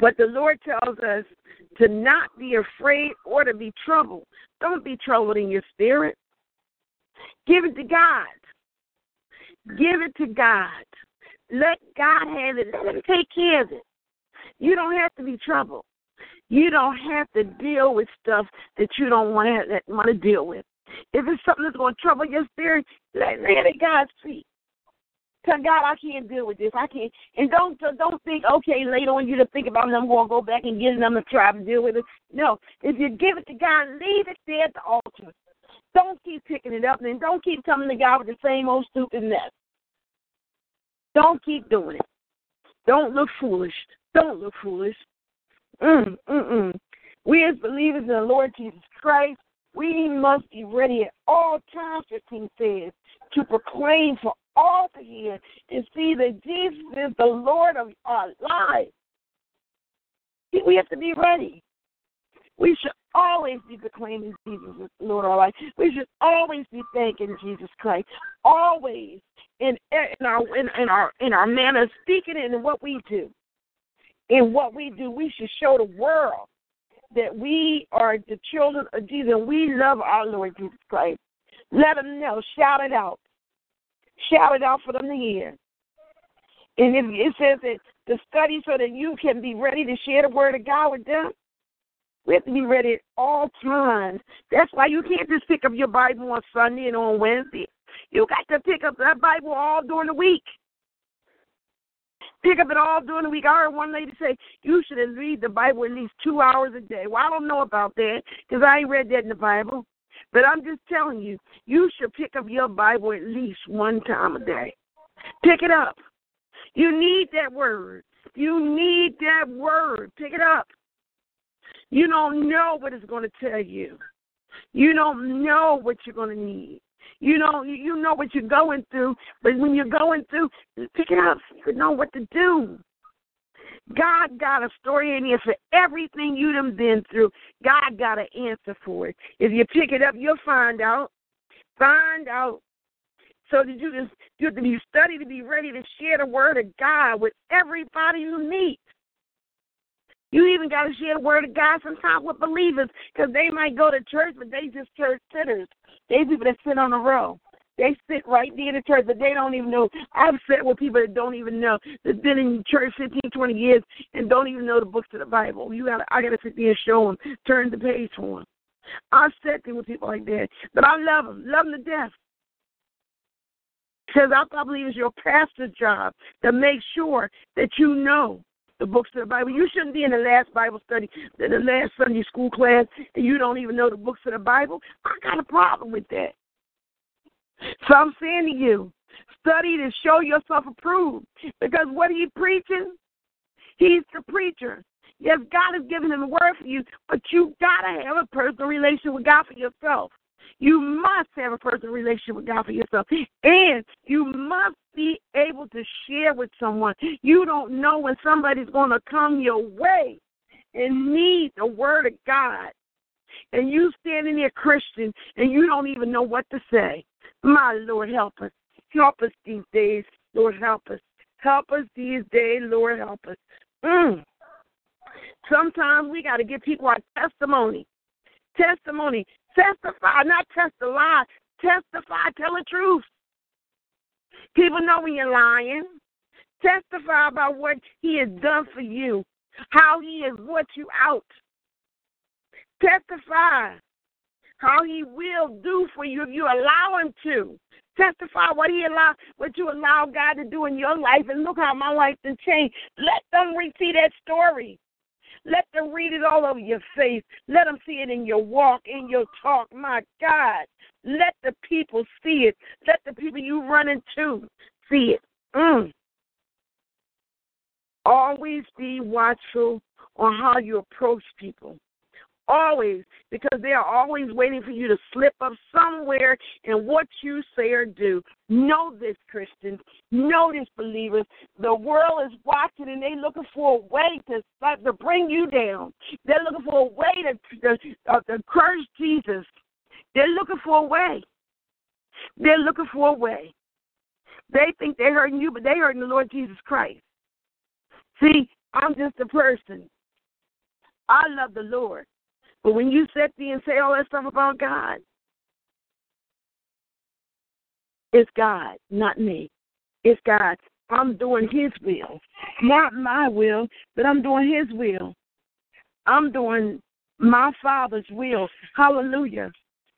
But the Lord tells us to not be afraid or to be troubled. Don't be troubled in your spirit. Give it to God. Give it to God. Let God have it. Let him take care of it. You don't have to be troubled. You don't have to deal with stuff that you don't want to, want to deal with. If it's something that's going to trouble your spirit, lay it at God's feet. Tell God, I can't deal with this. I can't. And don't don't think, okay, later on you to think about it, I'm going to go back and get it, I'm going to try to deal with it. No. If you give it to God, leave it there at the altar. Don't keep picking it up, and don't keep coming to God with the same old stupid mess. Don't keep doing it. Don't look foolish. Don't look foolish. Mm, mm-mm. We as believers in the Lord Jesus Christ, we must be ready at all times, fifteen says, to proclaim for all to hear and see that Jesus is the Lord of our lives. We have to be ready. We should always be proclaiming Jesus is the Lord of our life. We should always be thanking Jesus Christ. Always in in our in, in our in our manner of speaking and in what we do. In what we do, we should show the world that we are the children of Jesus, and we love our Lord Jesus Christ. Let them know. Shout it out. Shout it out for them to hear. And if it says that to study so that you can be ready to share the word of God with them. We have to be ready at all times. That's why you can't just pick up your Bible on Sunday and on Wednesday. You got to pick up that Bible all during the week. Pick up it all during the week. I heard one lady say, you should read the Bible at least two hours a day. Well, I don't know about that because I ain't read that in the Bible. But I'm just telling you, you should pick up your Bible at least one time a day. Pick it up. You need that word. You need that word. Pick it up. You don't know what it's going to tell you. You don't know what you're going to need. You know, you know what you're going through, but when you're going through, pick it up. You know what to do. God got a story in here for everything you done been through. God got an answer for it. If you pick it up, you'll find out. Find out. So that you just you have to be study to be ready to share the word of God with everybody you meet. You even got to share the word of God sometimes with believers because they might go to church, but they just church sitters. They people that sit on the row. They sit right there in the church, but they don't even know. I've sat with people that don't even know. They've been in church fifteen, twenty years and don't even know the books of the Bible. You got I got to sit there and show them, turn the page for them. I've sat there with people like that, but I love them, love them to death. Because I believe it's your pastor's job to make sure that you know the books of the Bible. You shouldn't be in the last Bible study, the last Sunday school class, and you don't even know the books of the Bible. I got a problem with that. So I'm saying to you, study to show yourself approved. Because what are you preaching? He's the preacher. Yes, God has given him a word for you, but you got to have a personal relationship with God for yourself. You must have a personal relationship with God for yourself. And you must be able to share with someone. You don't know when somebody's going to come your way and need the word of God. And you standing there Christian and you don't even know what to say. My Lord, help us. Help us these days. Lord, help us. Help us these days. Lord, help us. Mm. Sometimes we got to give people our testimony. Testimony. Testify, not test a lie. Testify, tell the truth. People know when you're lying. Testify about what he has done for you, how he has brought you out. Testify how he will do for you if you allow him to. Testify what he allow, what you allow God to do in your life, and look how my life has changed. Let them see that story. Let them read it all over your face. Let them see it in your walk, in your talk. My God, let the people see it. Let the people you run into see it. Mm. Always be watchful on how you approach people. Always, because they are always waiting for you to slip up somewhere in what you say or do. Know this, Christians. Know this, believers. The world is watching, and they're looking for a way to to bring you down. They're looking for a way to, to, uh, to curse Jesus. They're looking for a way. They're looking for a way. They think they're hurting you, but they're hurting the Lord Jesus Christ. See, I'm just a person. I love the Lord. But when you sit there and say all that stuff about God, it's God, not me. It's God. I'm doing his will. Not my will, but I'm doing his will. I'm doing my Father's will. Hallelujah.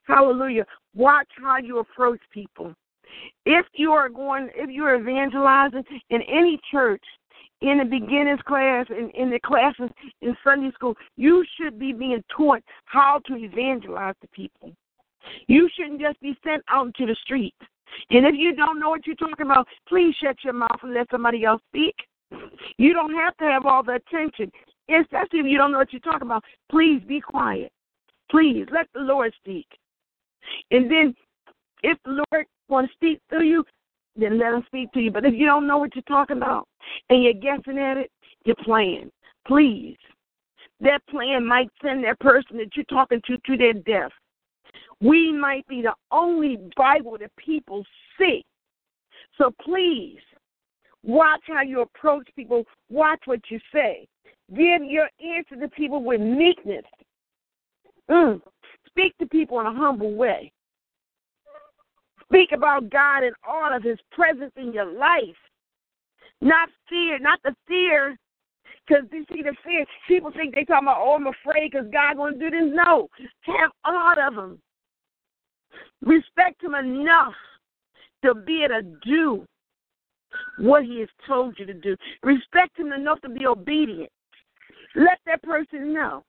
Hallelujah. Watch how you approach people. If you are going, if you're evangelizing in any church, in the beginners class, in, in the classes in Sunday school, you should be being taught how to evangelize the people. You shouldn't just be sent out into the street. And if you don't know what you're talking about, please shut your mouth and let somebody else speak. You don't have to have all the attention, especially if you don't know what you're talking about. Please be quiet. Please let the Lord speak. And then if the Lord wants to speak through you, then let him speak to you. But if you don't know what you're talking about and you're guessing at it, you're playing. Please. That plan might send that person that you're talking to to their death. We might be the only Bible that people see. So please, watch how you approach people. Watch what you say. Give your answer to people with meekness. Mm. Speak to people in a humble way. Speak about God and all of his presence in your life. Not fear, not the fear, because you see the fear. People think they talking about, oh, I'm afraid because God's going to do this. No, have all of them. Respect him enough to be able to do what he has told you to do. Respect him enough to be obedient. Let that person know.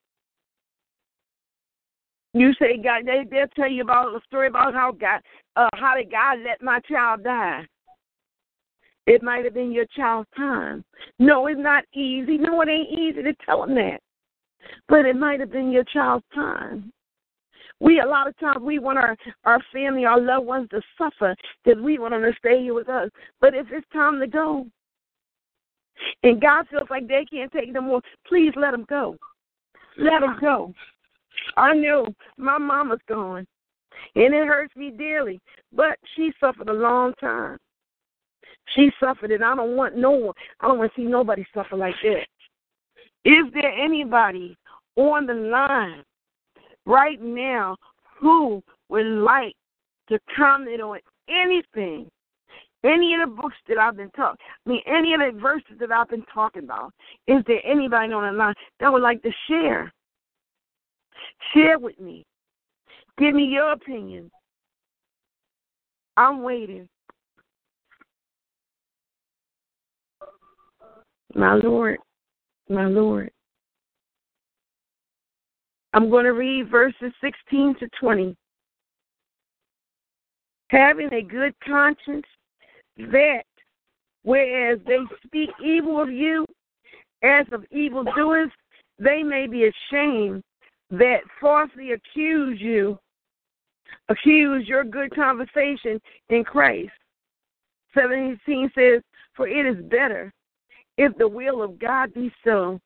You say God, they, they'll tell you about a story about how God, uh, how did God let my child die? It might have been your child's time. No, it's not easy. No, it ain't easy to tell them that. But it might have been your child's time. We, a lot of times, we want our, our family, our loved ones to suffer because we want them to stay here with us. But if it's time to go and God feels like they can't take them more, please let them go. Let them go. I know my mama's gone, and it hurts me dearly, but she suffered a long time. She suffered, and I don't want no one. I don't want to see nobody suffer like that. Is there anybody on the line right now who would like to comment on anything, any of the books that I've been talking, I mean, any of the verses that I've been talking about? Is there anybody on the line that would like to share? Share with me. Give me your opinion. I'm waiting. My Lord. my Lord. I'm going to read verses sixteen to twenty. Having a good conscience, that whereas they speak evil of you as of evildoers, they may be ashamed that falsely accuse you, accuse your good conversation in Christ. seventeen says, for it is better, if the will of God be so,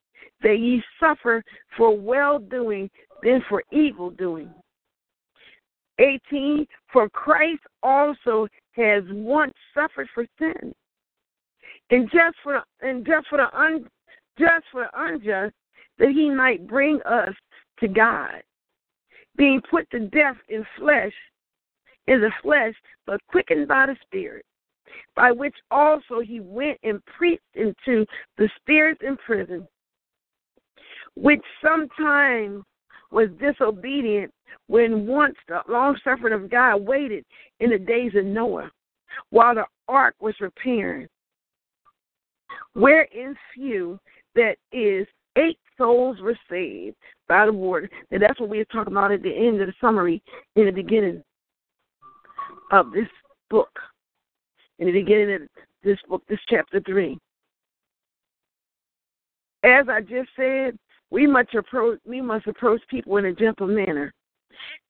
that ye suffer for well-doing than for evil-doing. eighteen, for Christ also has once suffered for sin, and just for and just for the un, just for the unjust, that he might bring us to God, being put to death in flesh, in the flesh, but quickened by the Spirit, by which also he went and preached into the spirits in prison, which sometimes was disobedient, when once the long-suffering of God waited in the days of Noah, while the ark was repairing, wherein few, that is, eight souls were saved by the water. And that's what we are talking about at the end of the summary, in the beginning of this book, in the beginning of this book, this chapter three. As I just said, we must approach, we must approach people in a gentle manner,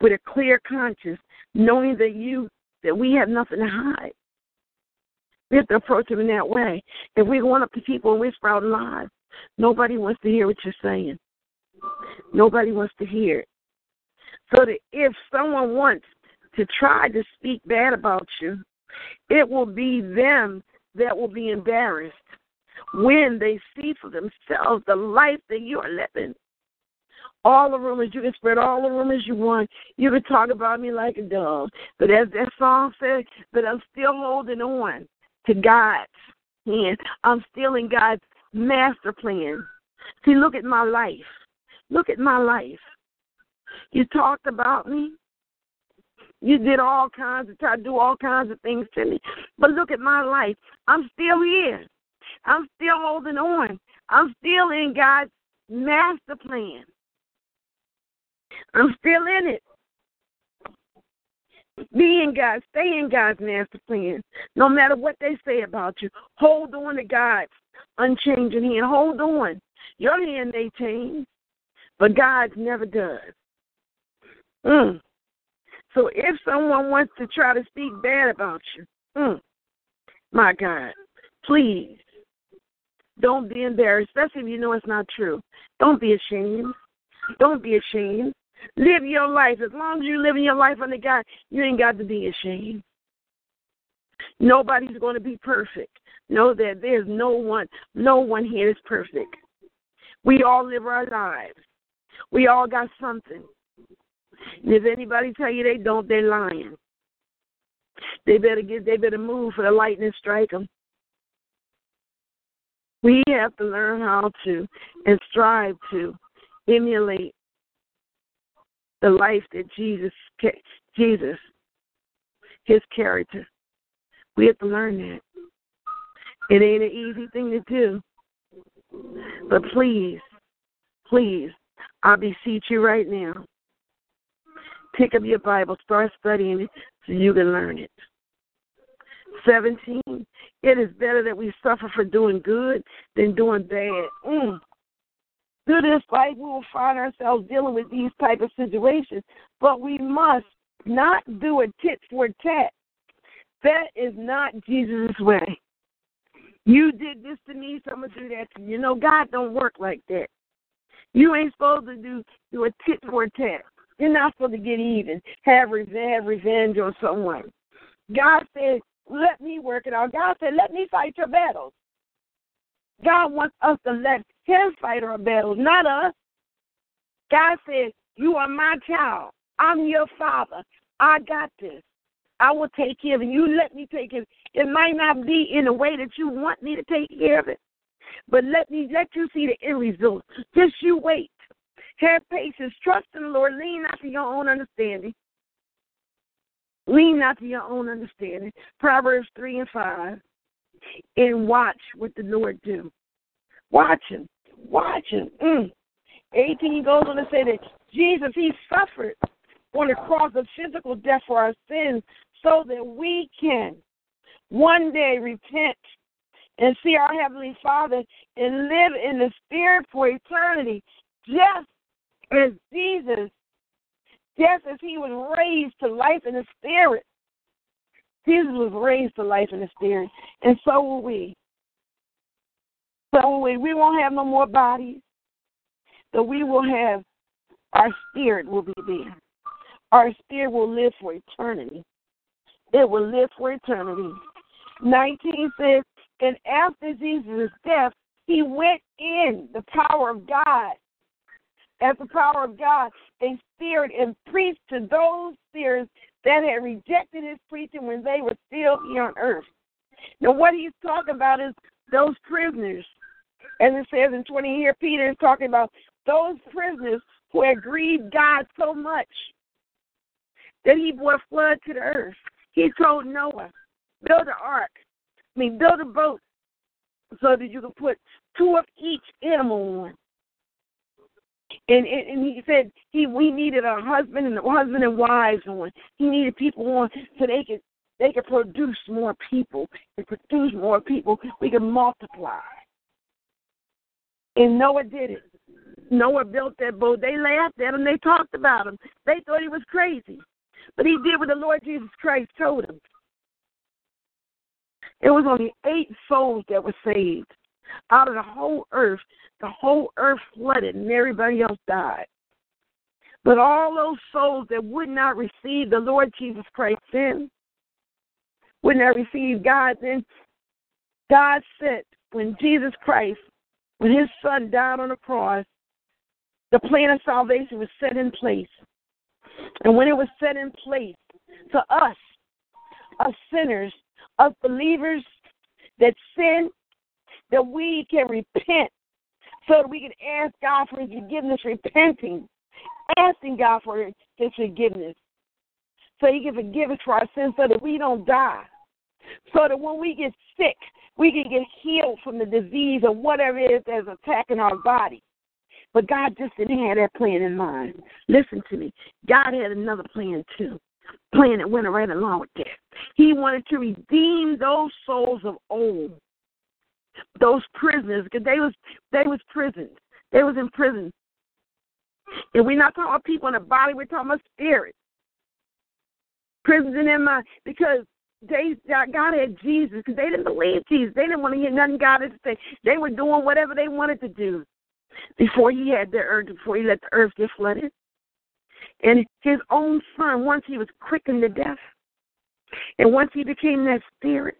with a clear conscience, knowing that you that we have nothing to hide. We have to approach them in that way. If we're going up to people and we're sprouting lies, nobody wants to hear what you're saying. Nobody wants to hear it. So that if someone wants to try to speak bad about you, it will be them that will be embarrassed when they see for themselves the life that you are living. All the rumors, you can spread all the rumors you want. You can talk about me like a dog. But as that song said, but I'm still holding on to God's hand. I'm still in God's master plan. See, look at my life. Look at my life. You talked about me. You did all kinds of, tried to do all kinds of things to me. But look at my life. I'm still here. I'm still holding on. I'm still in God's master plan. I'm still in it. Be in God. Stay in God's master plan. No matter what they say about you, hold on to God's unchanging hand. Hold on. Your hand may change, but God's never does. Mm. So if someone wants to try to speak bad about you, mm, my God, please don't be embarrassed, especially if you know it's not true. Don't be ashamed. Don't be ashamed. Live your life. As long as you're living your life under God, you ain't got to be ashamed. Nobody's going to be perfect. Know that there's no one, no one here is perfect. We all live our lives. We all got something. And if anybody tell you they don't, they're lying. They better get, they better move for the lightning strike them. We have to learn how to and strive to emulate the life that Jesus, Jesus, his character. We have to learn that. It ain't an easy thing to do. But please, please, I beseech you right now, pick up your Bible, start studying it so you can learn it. seventeen, it is better that we suffer for doing good than doing bad. Mm. Through this life, we will find ourselves dealing with these type of situations, but we must not do a tit for tat. That is not Jesus' way. You did this to me, so I'm going to do that to you. You know, God don't work like that. You ain't supposed to do, do a tit for tat. You're not supposed to get even, have revenge, have revenge on someone. God said, let me work it out. God said, let me fight your battles. God wants us to let him fight our battles, not us. God says, you are my child. I'm your father. I got this. I will take care of it. You let me take it. It might not be in the way that you want me to take care of it, but let me let you see the end result. Just you wait. Have patience. Trust in the Lord. Lean not to your own understanding. Lean not to your own understanding. Proverbs three and five. And watch what the Lord do. Watch him. Watch him. Mm. eighteen, he goes on to say that Jesus, he suffered on the cross of physical death for our sins so that we can one day repent and see our Heavenly Father and live in the Spirit for eternity, just as Jesus, just as he was raised to life in the Spirit. Jesus was raised to life in the Spirit, and so will we. So will we. We won't have no more bodies, but we will have, our spirit will be there. Our spirit will live for eternity. It will live for eternity. nineteen says, and after Jesus' death, he went in the power of God, as the power of God, and spirit and preached to those spirits that had rejected his preaching when they were still here on earth. Now, what he's talking about is those prisoners. As it says in twenty here, Peter is talking about those prisoners who had grieved God so much that he brought a flood to the earth. He told Noah, build an ark. I mean, build a boat so that you can put two of each animal on. And, and and he said he we needed a husband and husband and wives on. He needed people on so they could they could produce more people and produce more people. We could multiply. And Noah did it. Noah built that boat. They laughed at him. They talked about him. They thought he was crazy, but he did what the Lord Jesus Christ told him. It was only eight souls that were saved out of the whole earth. The whole earth flooded and everybody else died. But all those souls that would not receive the Lord Jesus Christ then, would not receive God then, God said when Jesus Christ, when his son died on the cross, the plan of salvation was set in place. And when it was set in place, to us, us sinners, us believers that sin, that we can repent so that we can ask God for his forgiveness, repenting, asking God for his forgiveness so he can forgive us for our sins so that we don't die, so that when we get sick, we can get healed from the disease or whatever it is that's attacking our body. But God just didn't have that plan in mind. Listen to me. God had another plan, too, plan that went right along with that. He wanted to redeem those souls of old, those prisoners, because they was they was prisoned. They was in prison. And we're not talking about people in the body. We're talking about spirit. Prisons in their mind, because they God had Jesus, because they didn't believe Jesus. They didn't want to hear nothing God had to say. They were doing whatever they wanted to do before he had the earth, before he let the earth get flooded. And his own son, once he was quickened to death, and once he became that spirit,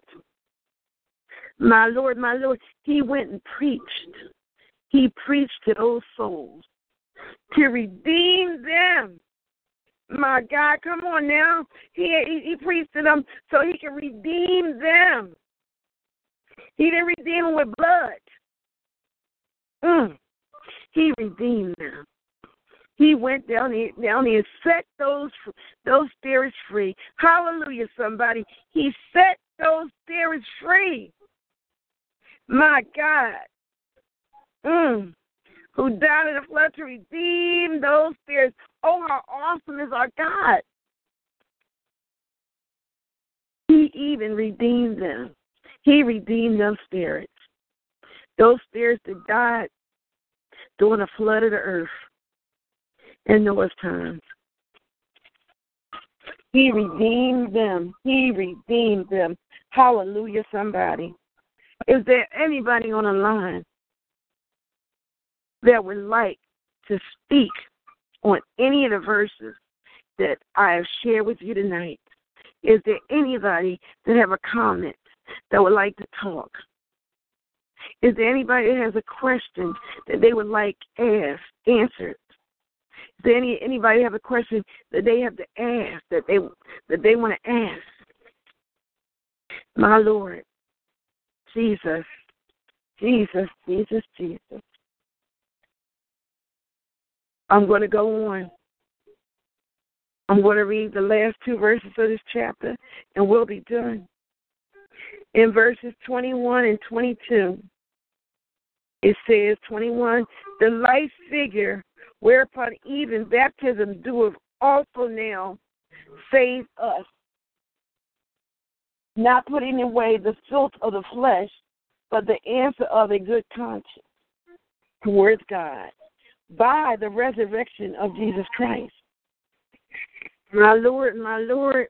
my Lord, my Lord, he went and preached. He preached to those souls to redeem them. My God, come on now. He, he, he preached to them so he can redeem them. He didn't redeem them with blood. Mm. He redeemed them. He went down here, down here and set those, those spirits free. Hallelujah, somebody. He set those spirits free. My God, mm. who died in the flood to redeem those spirits. Oh, how awesome is our God. He even redeemed them. He redeemed those spirits. Those spirits that died during the flood of the earth in Noah's time. He redeemed them. He redeemed them. Hallelujah, somebody. Is there anybody on the line that would like to speak on any of the verses that I have shared with you tonight? Is there anybody that have a comment that would like to talk? Is there anybody that has a question that they would like asked, answered? Is there any, anybody have a question that they have to ask, that they that they want to ask? My Lord. Jesus, Jesus, Jesus, Jesus. I'm going to go on. I'm going to read the last two verses of this chapter, and we'll be done. In verses twenty-one and twenty-two, It says, twenty-one, the light figure, whereupon even baptism doeth also now save us, not putting away the filth of the flesh, but the answer of a good conscience towards God by the resurrection of Jesus Christ. My Lord, my Lord,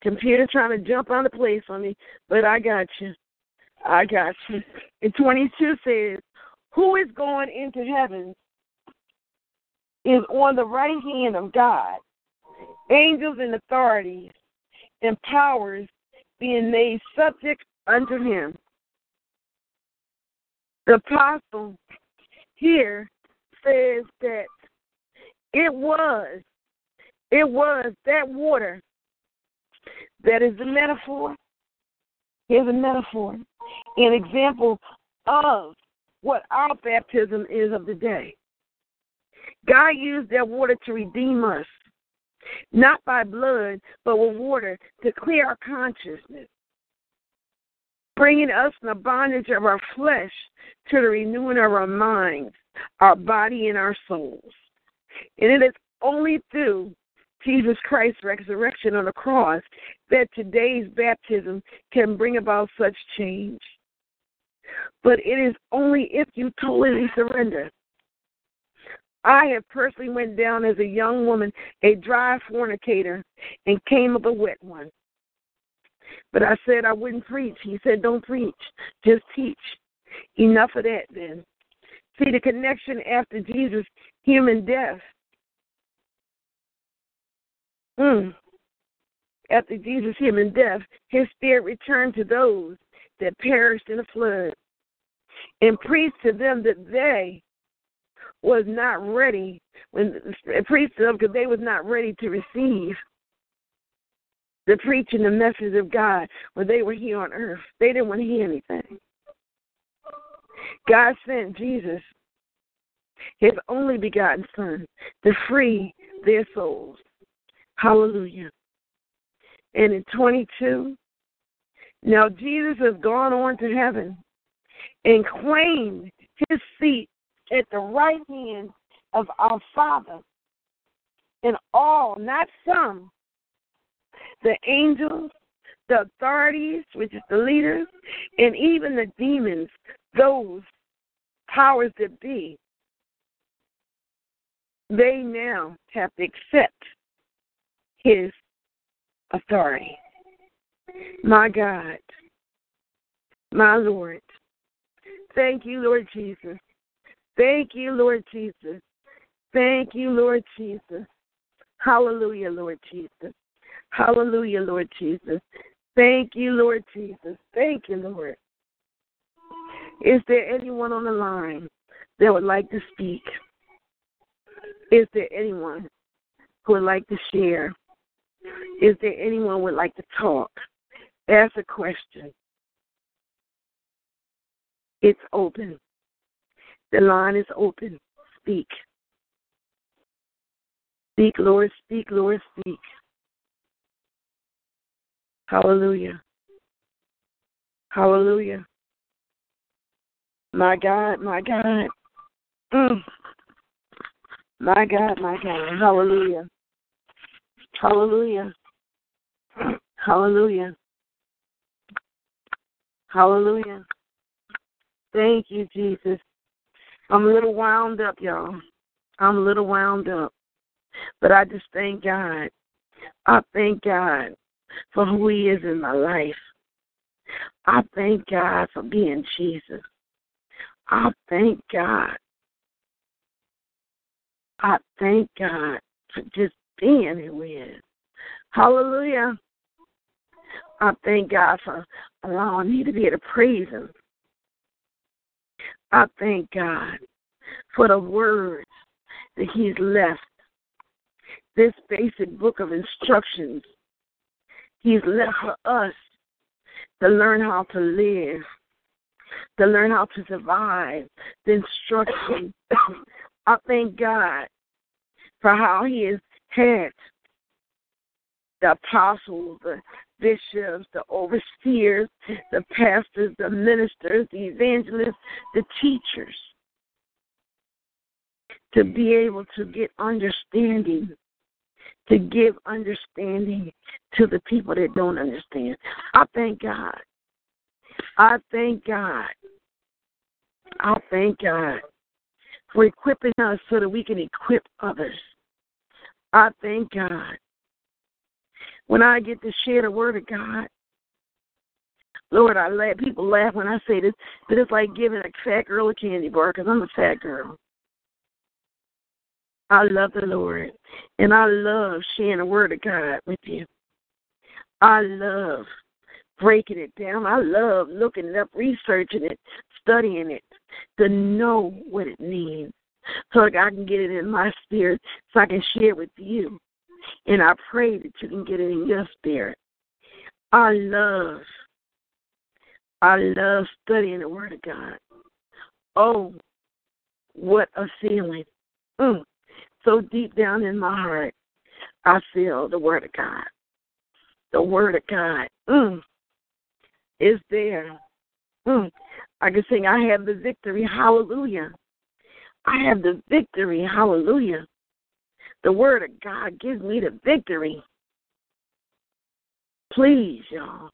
computer trying to jump on the place on me, but I got you. I got you. And twenty-two says, who is going into heaven is on the right hand of God, angels and authorities and powers being made subject unto him. The apostle here says that it was, it was that water that is the metaphor. Here's a metaphor, an example of what our baptism is of the day. God used that water to redeem us, not by blood, but with water to clear our consciousness, bringing us from the bondage of our flesh to the renewing of our minds, our body, and our souls. And it is only through Jesus Christ's resurrection on the cross that today's baptism can bring about such change. But it is only if you totally surrender. I have personally went down as a young woman, a dry fornicator, and came up a wet one. But I said I wouldn't preach. He said, don't preach, just teach. Enough of that then. See, the connection after Jesus' human death, mm. after Jesus' human death, his spirit returned to those that perished in the flood and preached to them that they was not ready when preached to them because they was not ready to receive the preaching, the message of God when they were here on earth. They didn't want to hear anything. God sent Jesus, his only begotten Son, to free their souls. Hallelujah. And in twenty-two, now Jesus has gone on to heaven and claimed his seat at the right hand of our Father, and all, not some, the angels, the authorities, which is the leaders, and even the demons, those powers that be, they now have to accept his authority. My God, my Lord, thank you, Lord Jesus. Thank you, Lord Jesus. Thank you, Lord Jesus. Hallelujah, Lord Jesus. Hallelujah, Lord Jesus. Thank you, Lord Jesus. Thank you, Lord. Is there anyone on the line that would like to speak? Is there anyone who would like to share? Is there anyone who would like to talk? Ask a question. It's open. The line is open. Speak. Speak, Lord, speak, Lord, speak. Hallelujah. Hallelujah. My God, my God. Mm. My God, my God. Hallelujah. Hallelujah. Hallelujah. Hallelujah. Thank you, Jesus. I'm a little wound up, y'all. I'm a little wound up. But I just thank God. I thank God for who he is in my life. I thank God for being Jesus. I thank God. I thank God for just being who he is. Hallelujah. I thank God for allowing me to be able to praise him. I thank God for the words that he's left, this basic book of instructions he's left for us to learn how to live, to learn how to survive, the instruction. I thank God for how he has had the apostles, the bishops, the overseers, the pastors, the ministers, the evangelists, the teachers, to be able to get understanding, to give understanding to the people that don't understand. I thank God. I thank God. I thank God for equipping us so that we can equip others. I thank God. When I get to share the word of God, Lord, I let people laugh when I say this, but it's like giving a fat girl a candy bar because I'm a fat girl. I love the Lord, and I love sharing the word of God with you. I love breaking it down. I love looking it up, researching it, studying it, to know what it means so that I can get it in my spirit so I can share it with you. And I pray that you can get it in your spirit. I love, I love studying the word of God. Oh, what a feeling. Mm. So deep down in my heart, I feel the word of God. The word of God mm, is there. Mm. I can sing, I have the victory, hallelujah. I have the victory, hallelujah. The word of God gives me the victory. Please, y'all,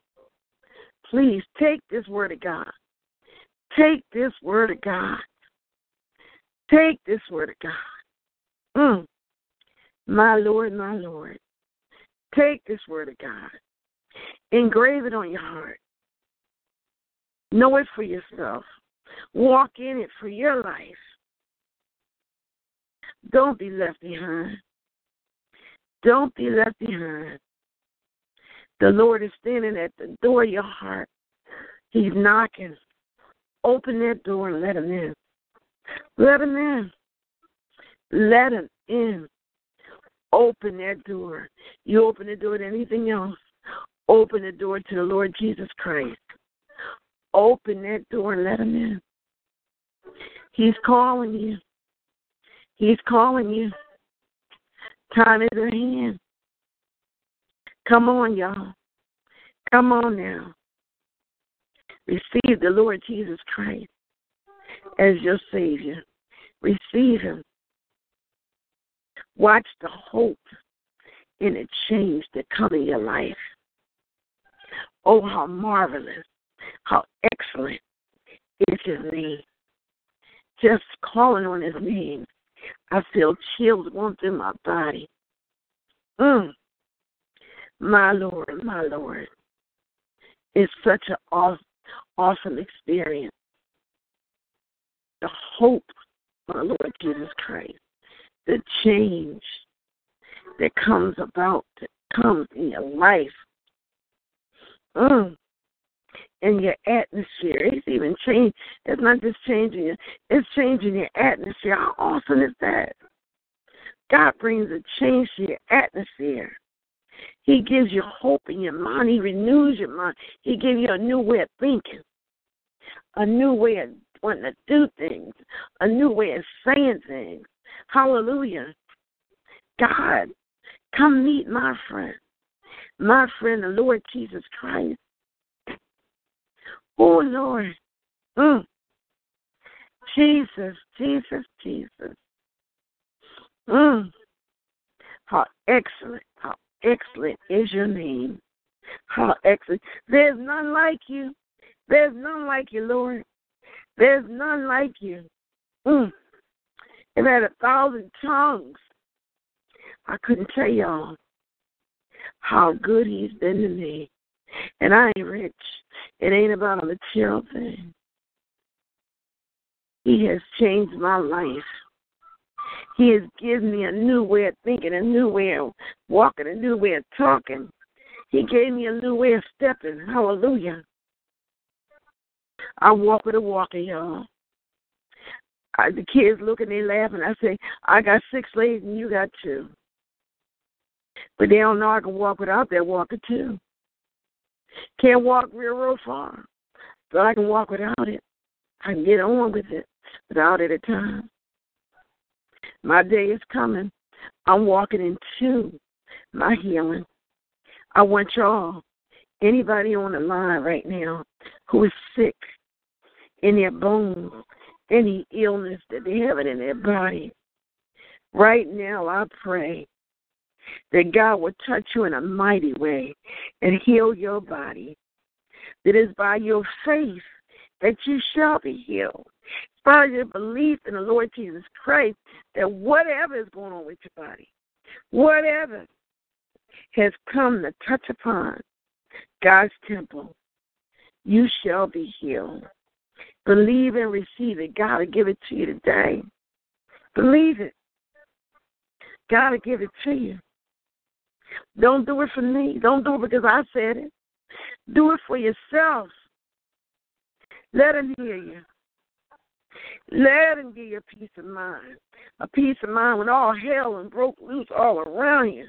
please take this word of God. Take this word of God. Take this word of God. Mm. My Lord, my Lord. Take this word of God. Engrave it on your heart. Know it for yourself. Walk in it for your life. Don't be left behind. Don't be left behind. The Lord is standing at the door of your heart. He's knocking. Open that door and let him in. Let him in. Let him in. Open that door. You open the door to anything else. Open the door to the Lord Jesus Christ. Open that door and let him in. He's calling you. He's calling you. Time is at hand. Come on, y'all. Come on now. Receive the Lord Jesus Christ as your Savior. Receive him. Watch the hope in the change that comes in your life. Oh, how marvelous, how excellent is his name. Just calling on his name, I feel chills going through my body. Mm. My Lord, my Lord. It's such an awesome, awesome experience. The hope of the Lord Jesus Christ. The change that comes about, that comes in your life, mm. in your atmosphere. It's even change. It's not just changing your, it's changing your atmosphere. How awesome is that? God brings a change to your atmosphere. He gives you hope in your mind. He renews your mind. He gives you a new way of thinking, a new way of wanting to do things, a new way of saying things. Hallelujah. God, come meet my friend. My friend, the Lord Jesus Christ. Oh, Lord. Mm. Jesus, Jesus, Jesus. Mm. How excellent, how excellent is your name. How excellent. There's none like you. There's none like you, Lord. There's none like you. Mm. If I had a thousand tongues, I couldn't tell y'all how good he's been to me. And I ain't rich. It ain't about a material thing. He has changed my life. He has given me a new way of thinking, a new way of walking, a new way of talking. He gave me a new way of stepping. Hallelujah. I walk with a walker, y'all. I, the kids look and they laugh, and I say, I got six legs and you got two. But they don't know I can walk without that walker, too. Can't walk real, real far, but I can walk without it. I can get on with it without it at times. My day is coming. I'm walking into my healing. I want y'all, anybody on the line right now who is sick in their bones, any illness that they have in their body, Right now, I pray that God will touch you in a mighty way and heal your body. That is by your faith that you shall be healed. It's by your belief in the Lord Jesus Christ that whatever is going on with your body, whatever has come to touch upon God's temple, you shall be healed. Believe and receive it. God will give it to you today. Believe it. God will give it to you. Don't do it for me. Don't do it because I said it. Do it for yourself. Let him hear you. Let him give you a peace of mind. A peace of mind when all hell and broke loose all around you.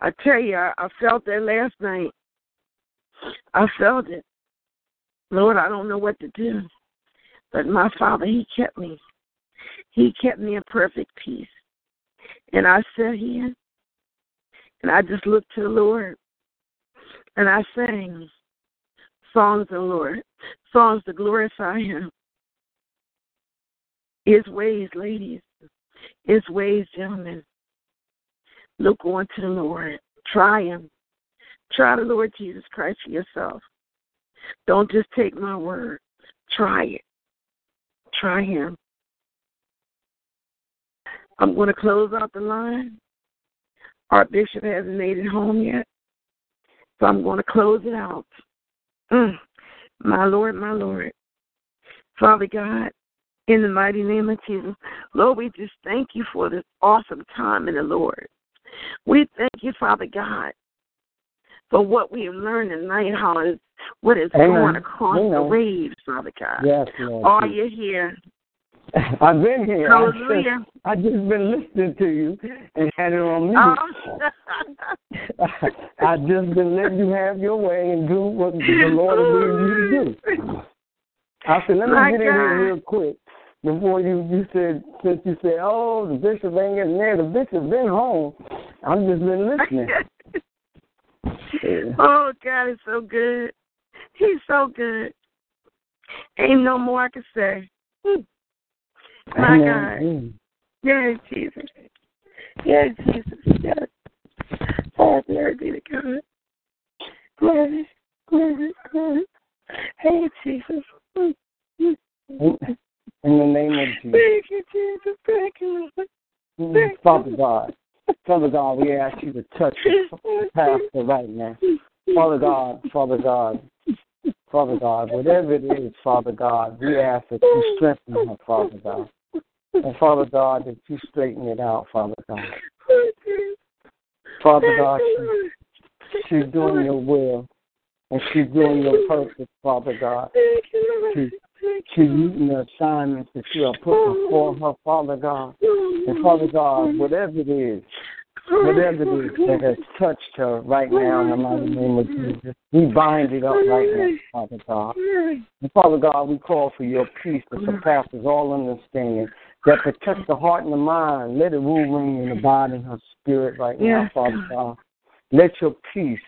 I tell you, I, I felt that last night. I felt it. Lord, I don't know what to do. But my Father, he kept me. He kept me in perfect peace. And I sat here, and I just looked to the Lord, and I sang songs to the Lord, songs to glorify him. His ways, ladies, his ways, gentlemen. Look on to the Lord. Try him. Try the Lord Jesus Christ for yourself. Don't just take my word. Try it. Try him. I'm going to close out the line. Our bishop hasn't made it home yet, so I'm going to close it out. Mm. My Lord, my Lord. Father God, in the mighty name of Jesus, Lord, we just thank you for this awesome time in the Lord. We thank you, Father God, for what we have learned tonight, how is what is Amen. Going across Amen. The waves, Father God. Yes, Lord. Are you here? I've been here. Hallelujah. I've just, I just been listening to you and had it on me. Oh. I've just been letting you have your way and do what the Lord is leading you to do. I said, let me My get God. In here real quick before you, you said, since you said, oh, the bishop ain't getting there. The bishop been home. I've just been listening. Yeah. Oh, God is so good. He's so good. Ain't no more I can say. My Amen. God. Yes, Jesus. Yes, Jesus. Yes. Oh, glory be to God. Glory, glory, glory. Hey, Jesus. In the name of Jesus. Thank you, Jesus. Thank you, Lord. Thank Father you. God. Father God, we ask you to touch the pastor right now. Father God, Father God, Father God, whatever it is, Father God, we ask that you strengthen her, Father God. And Father God, that you straighten it out, Father God. Father God, she, she's doing your will, and she's doing your purpose, Father God. She, She's using the assignments that you are putting before her, Father God. And Father God, whatever it is, whatever it is that has touched her right now in the mighty name of Jesus, we bind it up right now, Father God. And Father God, we call for your peace that surpasses all understanding, that protects the heart and the mind. Let it rule, reign, and abide in her spirit right now, Father God. Let your peace,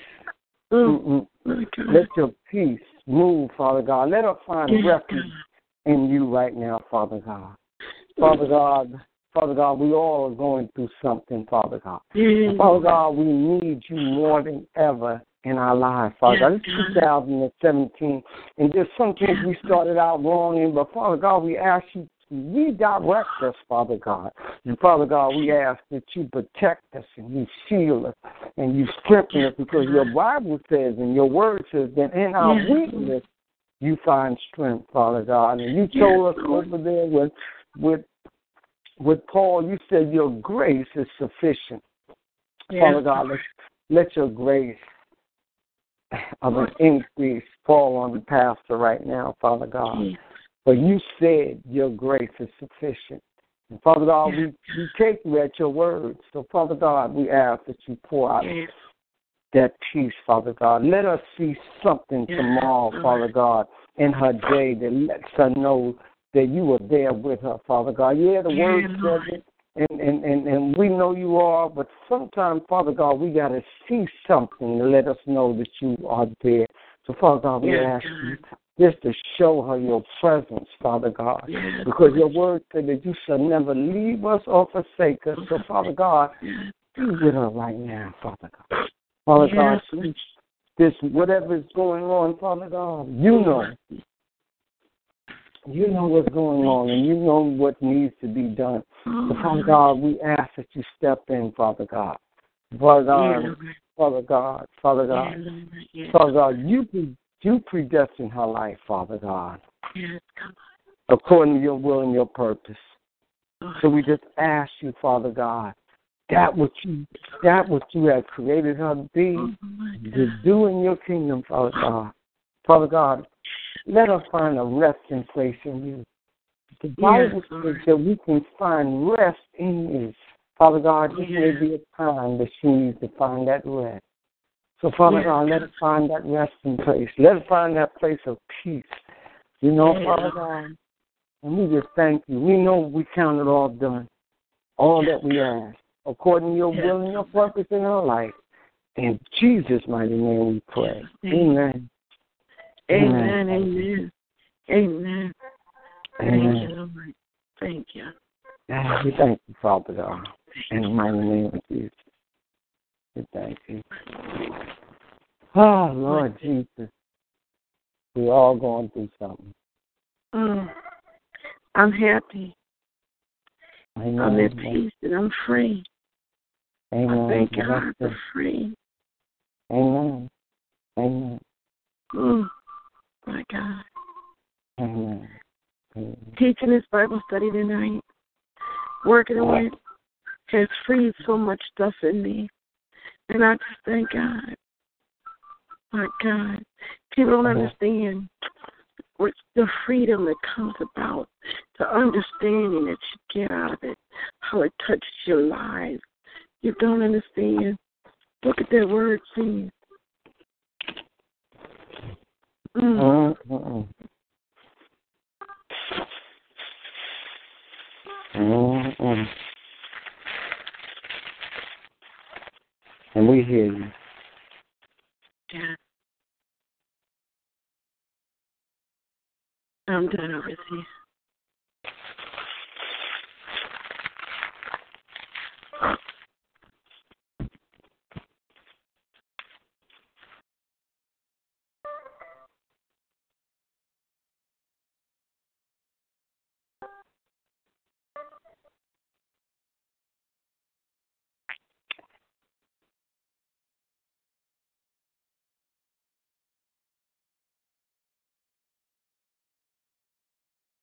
mm-mm, let your peace move, Father God. Let her find refuge in you right now, Father God. Father God, Father God, we all are going through something, Father God. And Father God, we need you more than ever in our lives, Father God. It's two thousand seventeen, and there's some things we started out wrong in, but Father God, we ask you to redirect us, Father God. And Father God, we ask that you protect us and you shield us and you strengthen us, because your Bible says and your word says that in our weakness you find strength, Father God. And you told us over there with with with Paul, you said your grace is sufficient. Father God, let, let your grace of an increase fall on the pastor right now, Father God. But you said your grace is sufficient. And Father God, we, we take you at your word. So, Father God, we ask that you pour out yes. that peace, Father God. Let us see something yes. tomorrow, Father God, in her day that lets her know that you were there with her, Father God. Yeah, the yes. word says it, and, and, and, and we know you are, but sometimes, Father God, we got to see something to let us know that you are there. So, Father God, we yes. ask you just to show her your presence, Father God, because your word said that you shall never leave us or forsake us. So, Father God, be with her right now, Father God. Father yes. God, this whatever is going on, Father God, you know. You know what's going on, and you know what needs to be done. So, Father God, we ask that you step in, Father God. Father God, Father God, Father God, Father God, you can. You predestined her life, Father God, yes, God, according to your will and your purpose. So we just ask you, Father God, that what you that what you have created her to be, to do in your kingdom, Father God. Father God, let her find a resting place in you. The Bible yes, says that we can find rest in you. Father God, this yes. may be a time that she needs to find that rest. So, Father yes. God, let us find that resting place. Let us find that place of peace. You know, yes. Father God, and we just thank you. We know we count it all done, all yes. that we ask, according to your yes. will and your purpose in our life. In Jesus' mighty name we pray. Amen. Amen. Amen. Amen. Amen. Thank Amen. you, Lord. Thank you. We thank you, Father God, in the mighty name of Jesus. Thank you. Oh, Lord Jesus. We're all going through something. Mm. I'm happy. Amen. I'm at peace and I'm free. Amen. I thank God for free. Amen. Amen. Oh, my God. Amen. Amen. Teaching this Bible study tonight, working on it, has freed so much stuff in me. And I just thank God. My God. People don't understand the freedom that comes about, the understanding that you get out of it, how it touches your lives. You don't understand. Look at that word, please. Mm. Mm-mm. Mm-mm. And we hear you. Yeah. I'm done over here.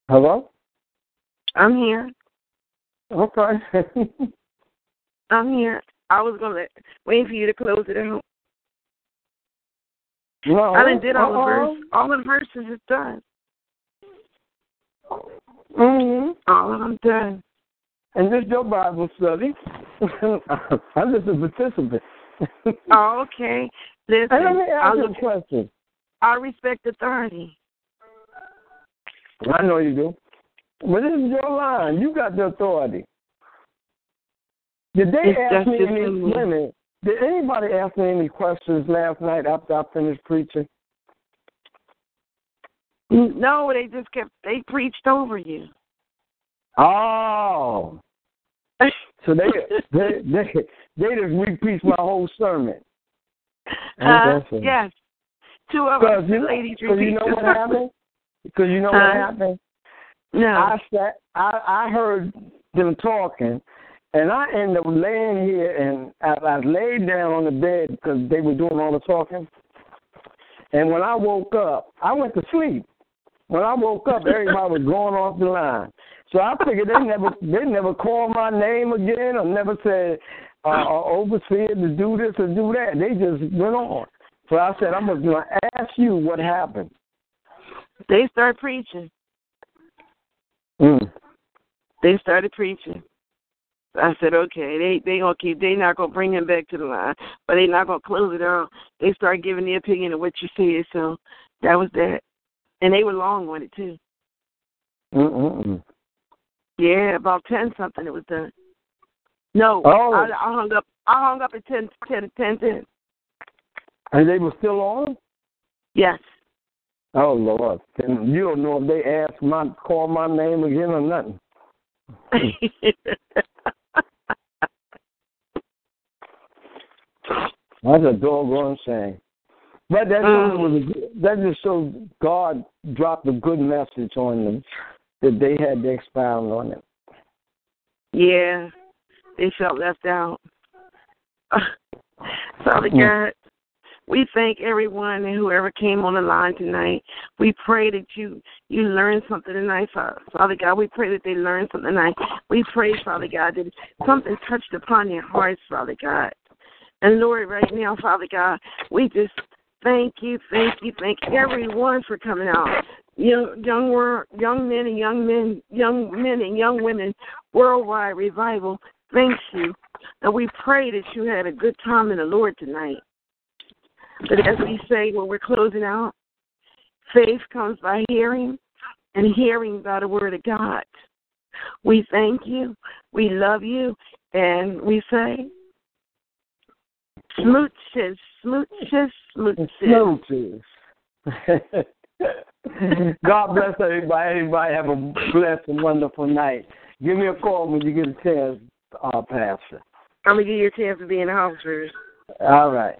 Hello? I'm here. Okay. I'm here. I was going to wait for you to close it out. No. I done did all uh-oh. the verses. All the verses is done. Mm-hmm. All of them done. And this is your Bible study. I'm just a participant. Oh, okay. Listen. Hey, let me ask you a question. I respect authority. I know you do. But this is your line. You got the authority. Did they ask me any women? Did anybody ask me any questions last night after I finished preaching? No, they just kept, they preached over you. Oh. So they they, they they just repreached my whole sermon. Uh, yes. Two of us ladies repeated. So you know what happened? Because you know what uh, happened? No. I sat, I, I heard them talking, and I ended up laying here, and I, I laid down on the bed because they were doing all the talking. And when I woke up, I went to sleep. When I woke up, everybody was going off the line. So I figured they never they never called my name again or never said, uh, overseer to do this or do that. They just went on. So I said, I'm going to ask you what happened. They started preaching. Mm. They started preaching. I said, okay, they they gonna keep. They not gonna bring him back to the line, but they not gonna close it out. They started giving their opinion of what you said. So that was that, and they were long on it too. Mm-mm. Yeah, about ten something. It was done. No, oh. I, I hung up. I hung up at ten, ten, ten, ten. And they were still on? Yes. Oh, Lord. And you don't know if they ask my, call my name again or nothing. That's a doggone shame. But that, um, was a, that just so God dropped a good message on them that they had to expound on it. Yeah, they felt left out. Father God, we thank everyone and whoever came on the line tonight. We pray that you you learned something tonight, Father God. We pray that they learned something tonight. We pray, Father God, that something touched upon their hearts, Father God. And Lord, right now, Father God, we just thank you, thank you, thank everyone for coming out. Young, young world, young men and young men, young men and young women, worldwide revival. Thank you. And we pray that you had a good time in the Lord tonight. But as we say when we're closing out, faith comes by hearing, and hearing by the word of God. We thank you. We love you. And we say, smooches, smooches, smooches. Smooches. God bless everybody. Everybody have a blessed and wonderful night. Give me a call when you get a chance, uh, Pastor. I'm going to give you a chance to be in the house first. All right.